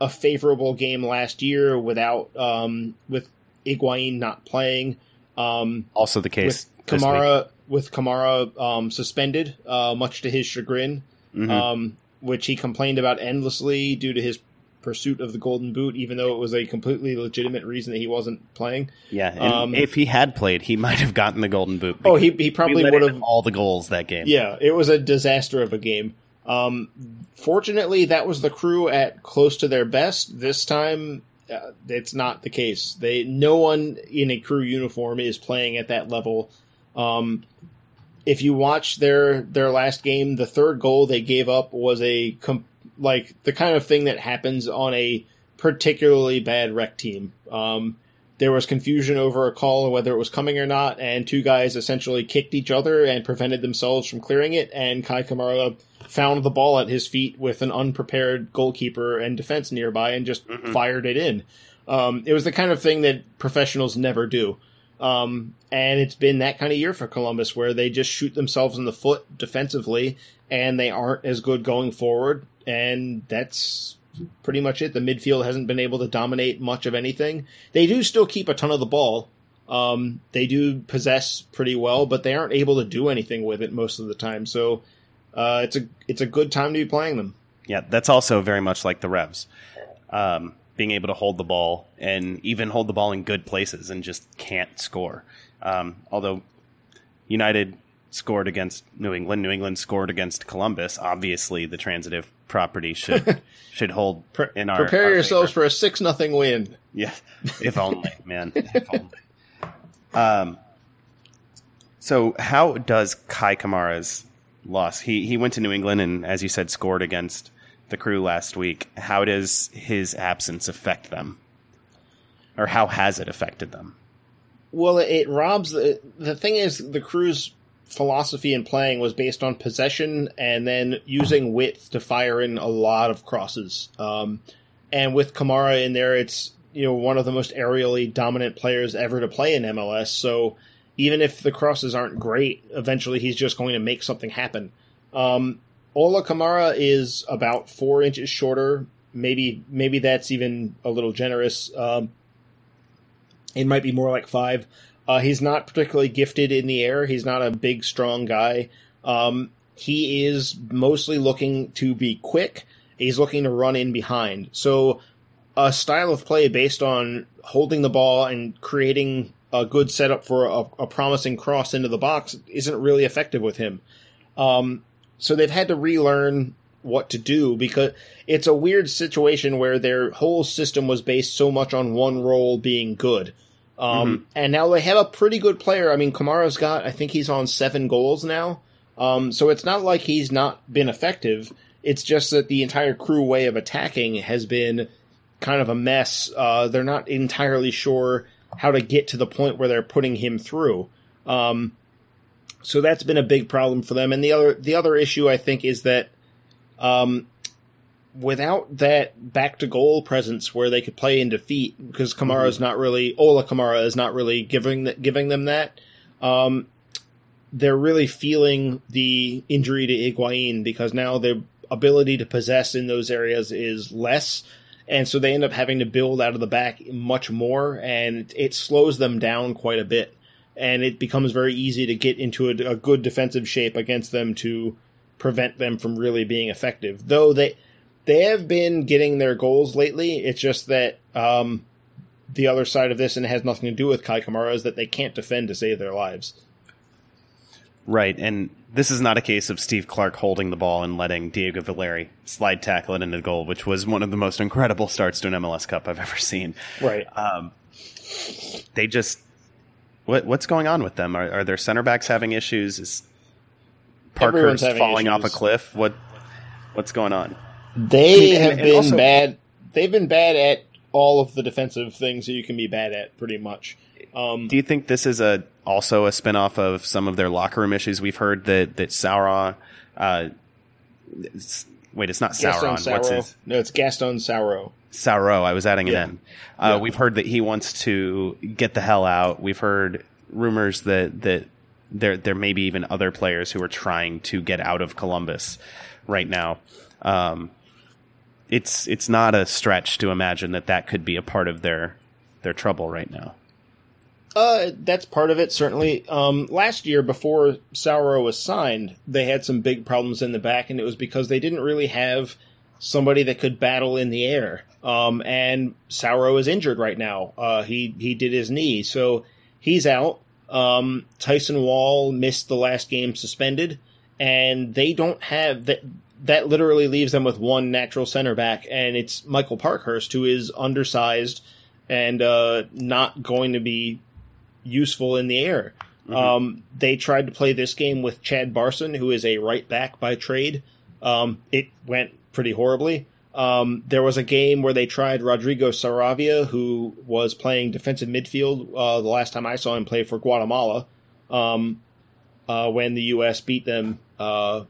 a favorable game last year without, um, with Higuain not playing. Um, also the case with Kamara, with Kamara, um, suspended, uh, much to his chagrin, mm-hmm. um, which he complained about endlessly due to his pursuit of the Golden Boot, even though it was a completely legitimate reason that he wasn't playing. Yeah, and um, if he had played, he might have gotten the Golden Boot. Oh, he he probably would have all the goals that game. Yeah, it was a disaster of a game. Um, fortunately, that was the Crew at close to their best. This time, uh, it's not the case. They no one in a Crew uniform is playing at that level. Um, if you watch their their last game, the third goal they gave up was a complete like the kind of thing that happens on a particularly bad rec team. Um, there was confusion over a call, whether it was coming or not, and two guys essentially kicked each other and prevented themselves from clearing it, and Kai Kamara found the ball at his feet with an unprepared goalkeeper and defense nearby and just mm-hmm. fired it in. Um, it was the kind of thing that professionals never do. Um, and it's been that kind of year for Columbus where they just shoot themselves in the foot defensively and they aren't as good going forward. And that's pretty much it. The midfield hasn't been able to dominate much of anything. They do still keep a ton of the ball. Um, they do possess pretty well, but they aren't able to do anything with it most of the time. So uh, it's a it's a good time to be playing them. Yeah, that's also very much like the Revs. Um, being able to hold the ball and even hold the ball in good places and just can't score. Um, although United scored against New England, New England scored against Columbus. Obviously, the transitive property should should hold in our prepare our yourselves favor. For a six nothing win. Yeah, if only, man. If only. Um. So, how does Kai Kamara's loss? He he went to New England and, as you said, scored against the Crew last week. How does his absence affect them, or how has it affected them? Well, it robs the the thing is the Crew's philosophy in playing was based on possession and then using width to fire in a lot of crosses. Um, and with Kamara in there, it's you know one of the most aerially dominant players ever to play in M L S. So even if the crosses aren't great, eventually he's just going to make something happen. Um, Ola Kamara is about four inches shorter. Maybe maybe that's even a little generous. Um, it might be more like five. Uh, he's not particularly gifted in the air. He's not a big, strong guy. Um, he is mostly looking to be quick. He's looking to run in behind. So a style of play based on holding the ball and creating a good setup for a, a promising cross into the box isn't really effective with him. Um, so they've had to relearn what to do because it's a weird situation where their whole system was based so much on one role being good. Um, mm-hmm. And now they have a pretty good player. I mean, Kamara's got, I think he's on seven goals now. Um, so it's not like he's not been effective. It's just that the entire Crew way of attacking has been kind of a mess. Uh, they're not entirely sure how to get to the point where they're putting him through. Um, so that's been a big problem for them. And the other, the other issue I think is that, um, without that back-to-goal presence where they could play in defeat, because Kamara's mm-hmm. not really, Ola Kamara is not really giving the, giving them that, um, they're really feeling the injury to Higuain because now their ability to possess in those areas is less, and so they end up having to build out of the back much more, and it slows them down quite a bit, and it becomes very easy to get into a, a good defensive shape against them to prevent them from really being effective, though they... They have been getting their goals lately. It's just that um, the other side of this, and it has nothing to do with Kai Kamara, is that they can't defend to save their lives. Right, and this is not a case of Steve Clark holding the ball and letting Diego Valeri slide tackle it into the goal, which was one of the most incredible starts to an M L S Cup I've ever seen. Right. Um, they just... What, what's going on with them? Are, are their center backs having issues? Is Parkhurst falling issues. off a cliff? What What's going on? They have and, and been also, bad. They've been bad at all of the defensive things that you can be bad at, pretty much. Um, do you think this is a also a spinoff of some of their locker room issues? We've heard that that Sauron, uh, it's, wait, it's not Sauron. Sauron. What's his? No, it's Gaston Sauron. Sauron. I was adding yeah. an N. Uh, yeah. We've heard that he wants to get the hell out. We've heard rumors that that there there may be even other players who are trying to get out of Columbus right now. Um, It's it's not a stretch to imagine that that could be a part of their their trouble right now. Uh, that's part of it, certainly. Um, last year, before Sauro was signed, they had some big problems in the back, and it was because they didn't really have somebody that could battle in the air. Um, and Sauro is injured right now. Uh, he, he did his knee, so he's out. Um, Tyson Wall missed the last game suspended, and they don't have... that. That literally leaves them with one natural center back, and it's Michael Parkhurst, who is undersized and uh, not going to be useful in the air. Mm-hmm. Um, they tried to play this game with Chad Barson, who is a right back by trade. Um, it went pretty horribly. Um, there was a game where they tried Rodrigo Saravia, who was playing defensive midfield uh, the last time I saw him play for Guatemala um, uh, when the U S beat them uh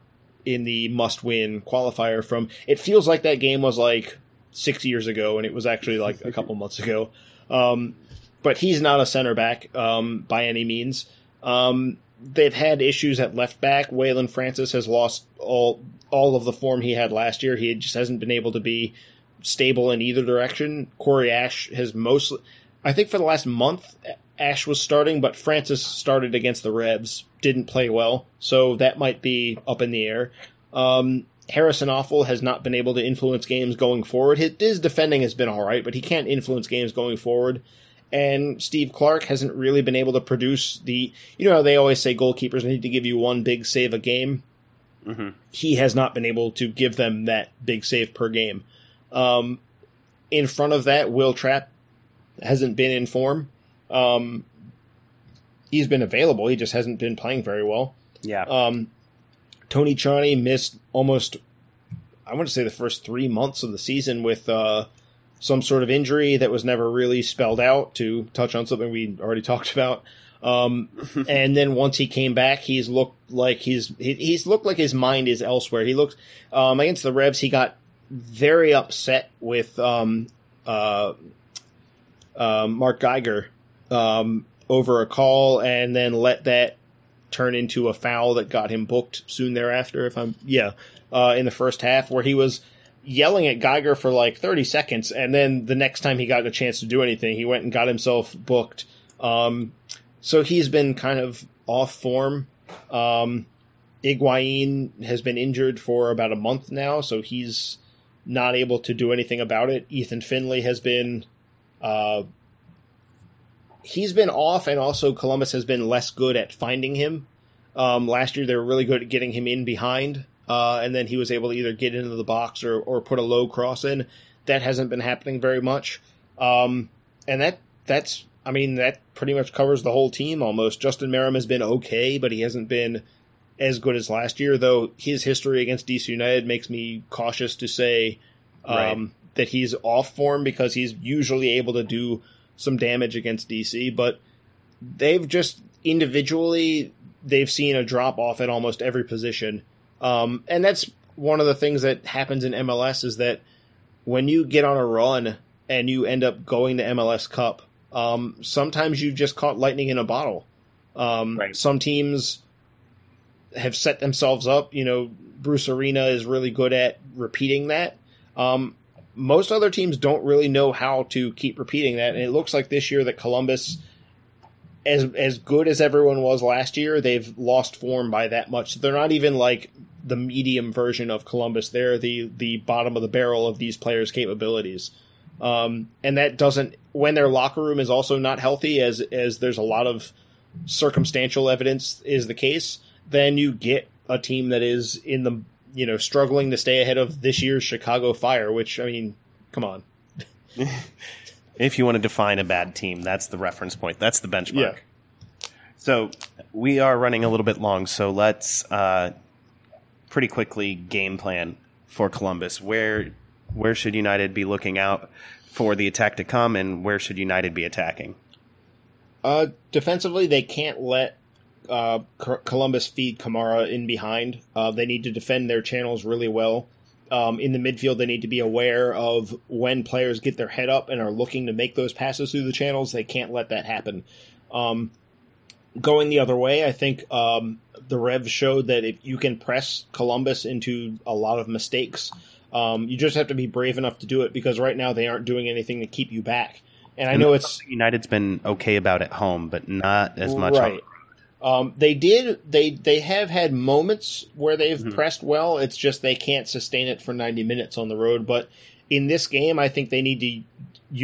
in the must-win qualifier from... It feels like that game was, like, six years ago, and it was actually, like, a couple months ago. Um, but he's not a center back um, by any means. Um, they've had issues at left back. Waylon Francis has lost all all of the form he had last year. He just hasn't been able to be stable in either direction. Corey Ash has mostly... I think for the last month, Ash was starting, but Francis started against the Rebs, didn't play well, so that might be up in the air. Um, Harrison Awful has not been able to influence games going forward. His, his defending has been all right, but he can't influence games going forward. And Steve Clark hasn't really been able to produce the... You know how they always say goalkeepers need to give you one big save a game? Mm-hmm. He has not been able to give them that big save per game. Um, in front of that, Will Trapp hasn't been in form. Um, he's been available. He just hasn't been playing very well. Yeah. Um, Tony Chani missed almost, I want to say, the first three months of the season with uh, some sort of injury that was never really spelled out, to touch on something we already talked about. Um, and then once he came back, he's looked like he's he, he's looked like his mind is elsewhere. He looks um, against the Rebs. He got very upset with um, uh, uh, Mark Geiger um, over a call, and then let that turn into a foul that got him booked soon thereafter. If I'm yeah, uh, in the first half, where he was yelling at Geiger for like thirty seconds, and then the next time he got a chance to do anything, he went and got himself booked. Um, So he's been kind of off form. Um, Higuain has been injured for about a month now, so he's not able to do anything about it. Ethan Finley has been uh, he's been off, and also Columbus has been less good at finding him. Um, last year they were really good at getting him in behind, uh, and then he was able to either get into the box or, or put a low cross in. That hasn't been happening very much. Um, and that that's... I mean, that pretty much covers the whole team almost. Justin Merrim has been okay, but he hasn't been as good as last year, though his history against D C United makes me cautious to say um, right. that he's off form, because he's usually able to do some damage against D C. But they've just individually, they've seen a drop-off at almost every position. Um, and that's one of the things that happens in M L S, is that when you get on a run and you end up going to M L S Cup, Um, sometimes you've just caught lightning in a bottle. Um, right. Some teams have set themselves up. You know, Bruce Arena is really good at repeating that. Um, most other teams don't really know how to keep repeating that. And it looks like this year that Columbus, as as good as everyone was last year, they've lost form by that much. They're not even like the medium version of Columbus. They're the, the bottom of the barrel of these players' capabilities. Um, and that doesn't, when their locker room is also not healthy, as, as there's a lot of circumstantial evidence is the case, then you get a team that is in the, you know, struggling to stay ahead of this year's Chicago Fire, which, I mean, come on. If you want to define a bad team, that's the reference point. That's the benchmark. Yeah. So we are running a little bit long, so let's, uh, pretty quickly game plan for Columbus. Where, Where should United be looking out for the attack to come, and where should United be attacking? Uh, defensively, they can't let uh, Columbus feed Kamara in behind. Uh, they need to defend their channels really well. Um, in the midfield, they need to be aware of when players get their head up and are looking to make those passes through the channels. They can't let that happen. Um, going the other way, I think um, the Revs showed that if you can press Columbus into a lot of mistakes, Um, you just have to be brave enough to do it, because right now they aren't doing anything to keep you back. And I know it's United's been okay about at home, but not as much. Right. Um, they did. They they have had moments where they've mm-hmm. pressed well. It's just they can't sustain it for ninety minutes on the road. But in this game, I think they need to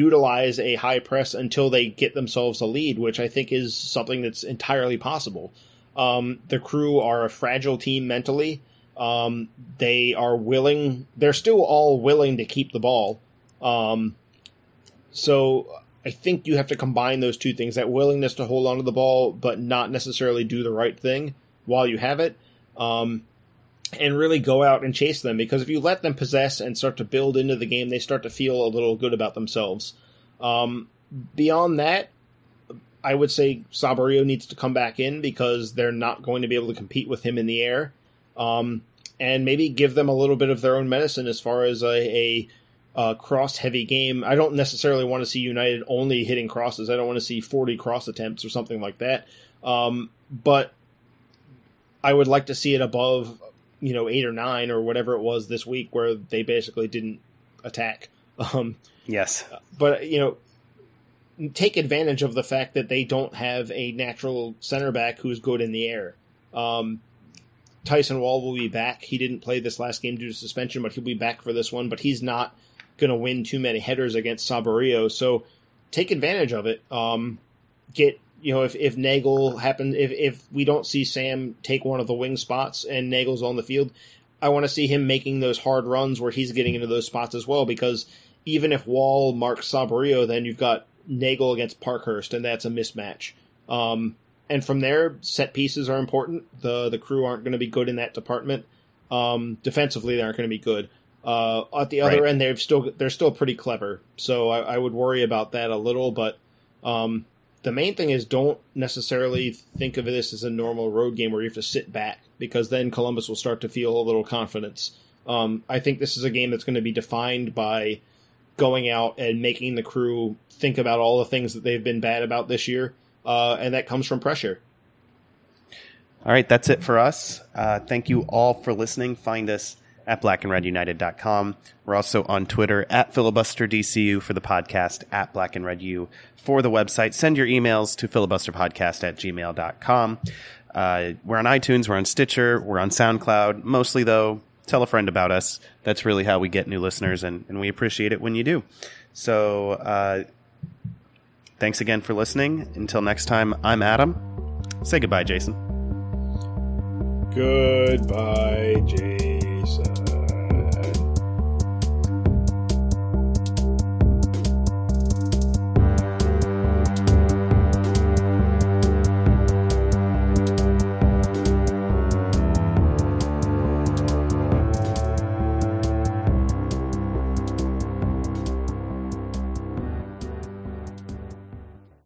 utilize a high press until they get themselves a lead, which I think is something that's entirely possible. Um, the Crew are a fragile team mentally. Um, they are willing, they're still all willing to keep the ball. Um, so I think you have to combine those two things, that willingness to hold on to the ball, but not necessarily do the right thing while you have it. Um, and really go out and chase them, because if you let them possess and start to build into the game, they start to feel a little good about themselves. Um, beyond that, I would say Saborío needs to come back in, because they're not going to be able to compete with him in the air. Um, and maybe give them a little bit of their own medicine as far as a, a, a cross-heavy game. I don't necessarily want to see United only hitting crosses. I don't want to see forty cross attempts or something like that. Um, but I would like to see it above, you know, eight or nine or whatever it was this week, where they basically didn't attack. Um, yes. But, you know, take advantage of the fact that they don't have a natural center back who's good in the air. Um, Tyson Wahl will be back. He didn't play this last game due to suspension, but he'll be back for this one. But he's not going to win too many headers against Saborío, so take advantage of it. Um, get you know if if Neagle happens, if if we don't see Sam take one of the wing spots and Nagle's on the field, I want to see him making those hard runs where he's getting into those spots as well. Because even if Wahl marks Saborío, then you've got Neagle against Parkhurst, and that's a mismatch. Um, and from there, set pieces are important. The the Crew aren't going to be good in that department. Um, defensively, they aren't going to be good. Uh, at the other right. end, they've still they're still pretty clever. So I, I would worry about that a little. But um, the main thing is don't necessarily think of this as a normal road game where you have to sit back, because then Columbus will start to feel a little confidence. Um, I think this is a game that's going to be defined by going out and making the Crew think about all the things that they've been bad about this year. Uh, and that comes from pressure. All right, that's it for us. Uh, thank you all for listening. Find us at black and red united dot com. We're also on Twitter at filibuster D C U for the podcast, at black and red U for the website. Send your emails to filibuster podcast at gmail dot com. Uh, we're on iTunes, we're on Stitcher, we're on SoundCloud. Mostly, though, tell a friend about us. That's really how we get new listeners, and, and we appreciate it when you do. So, uh, thanks again for listening. Until next time, I'm Adam. Say goodbye, Jason. Goodbye, Jason.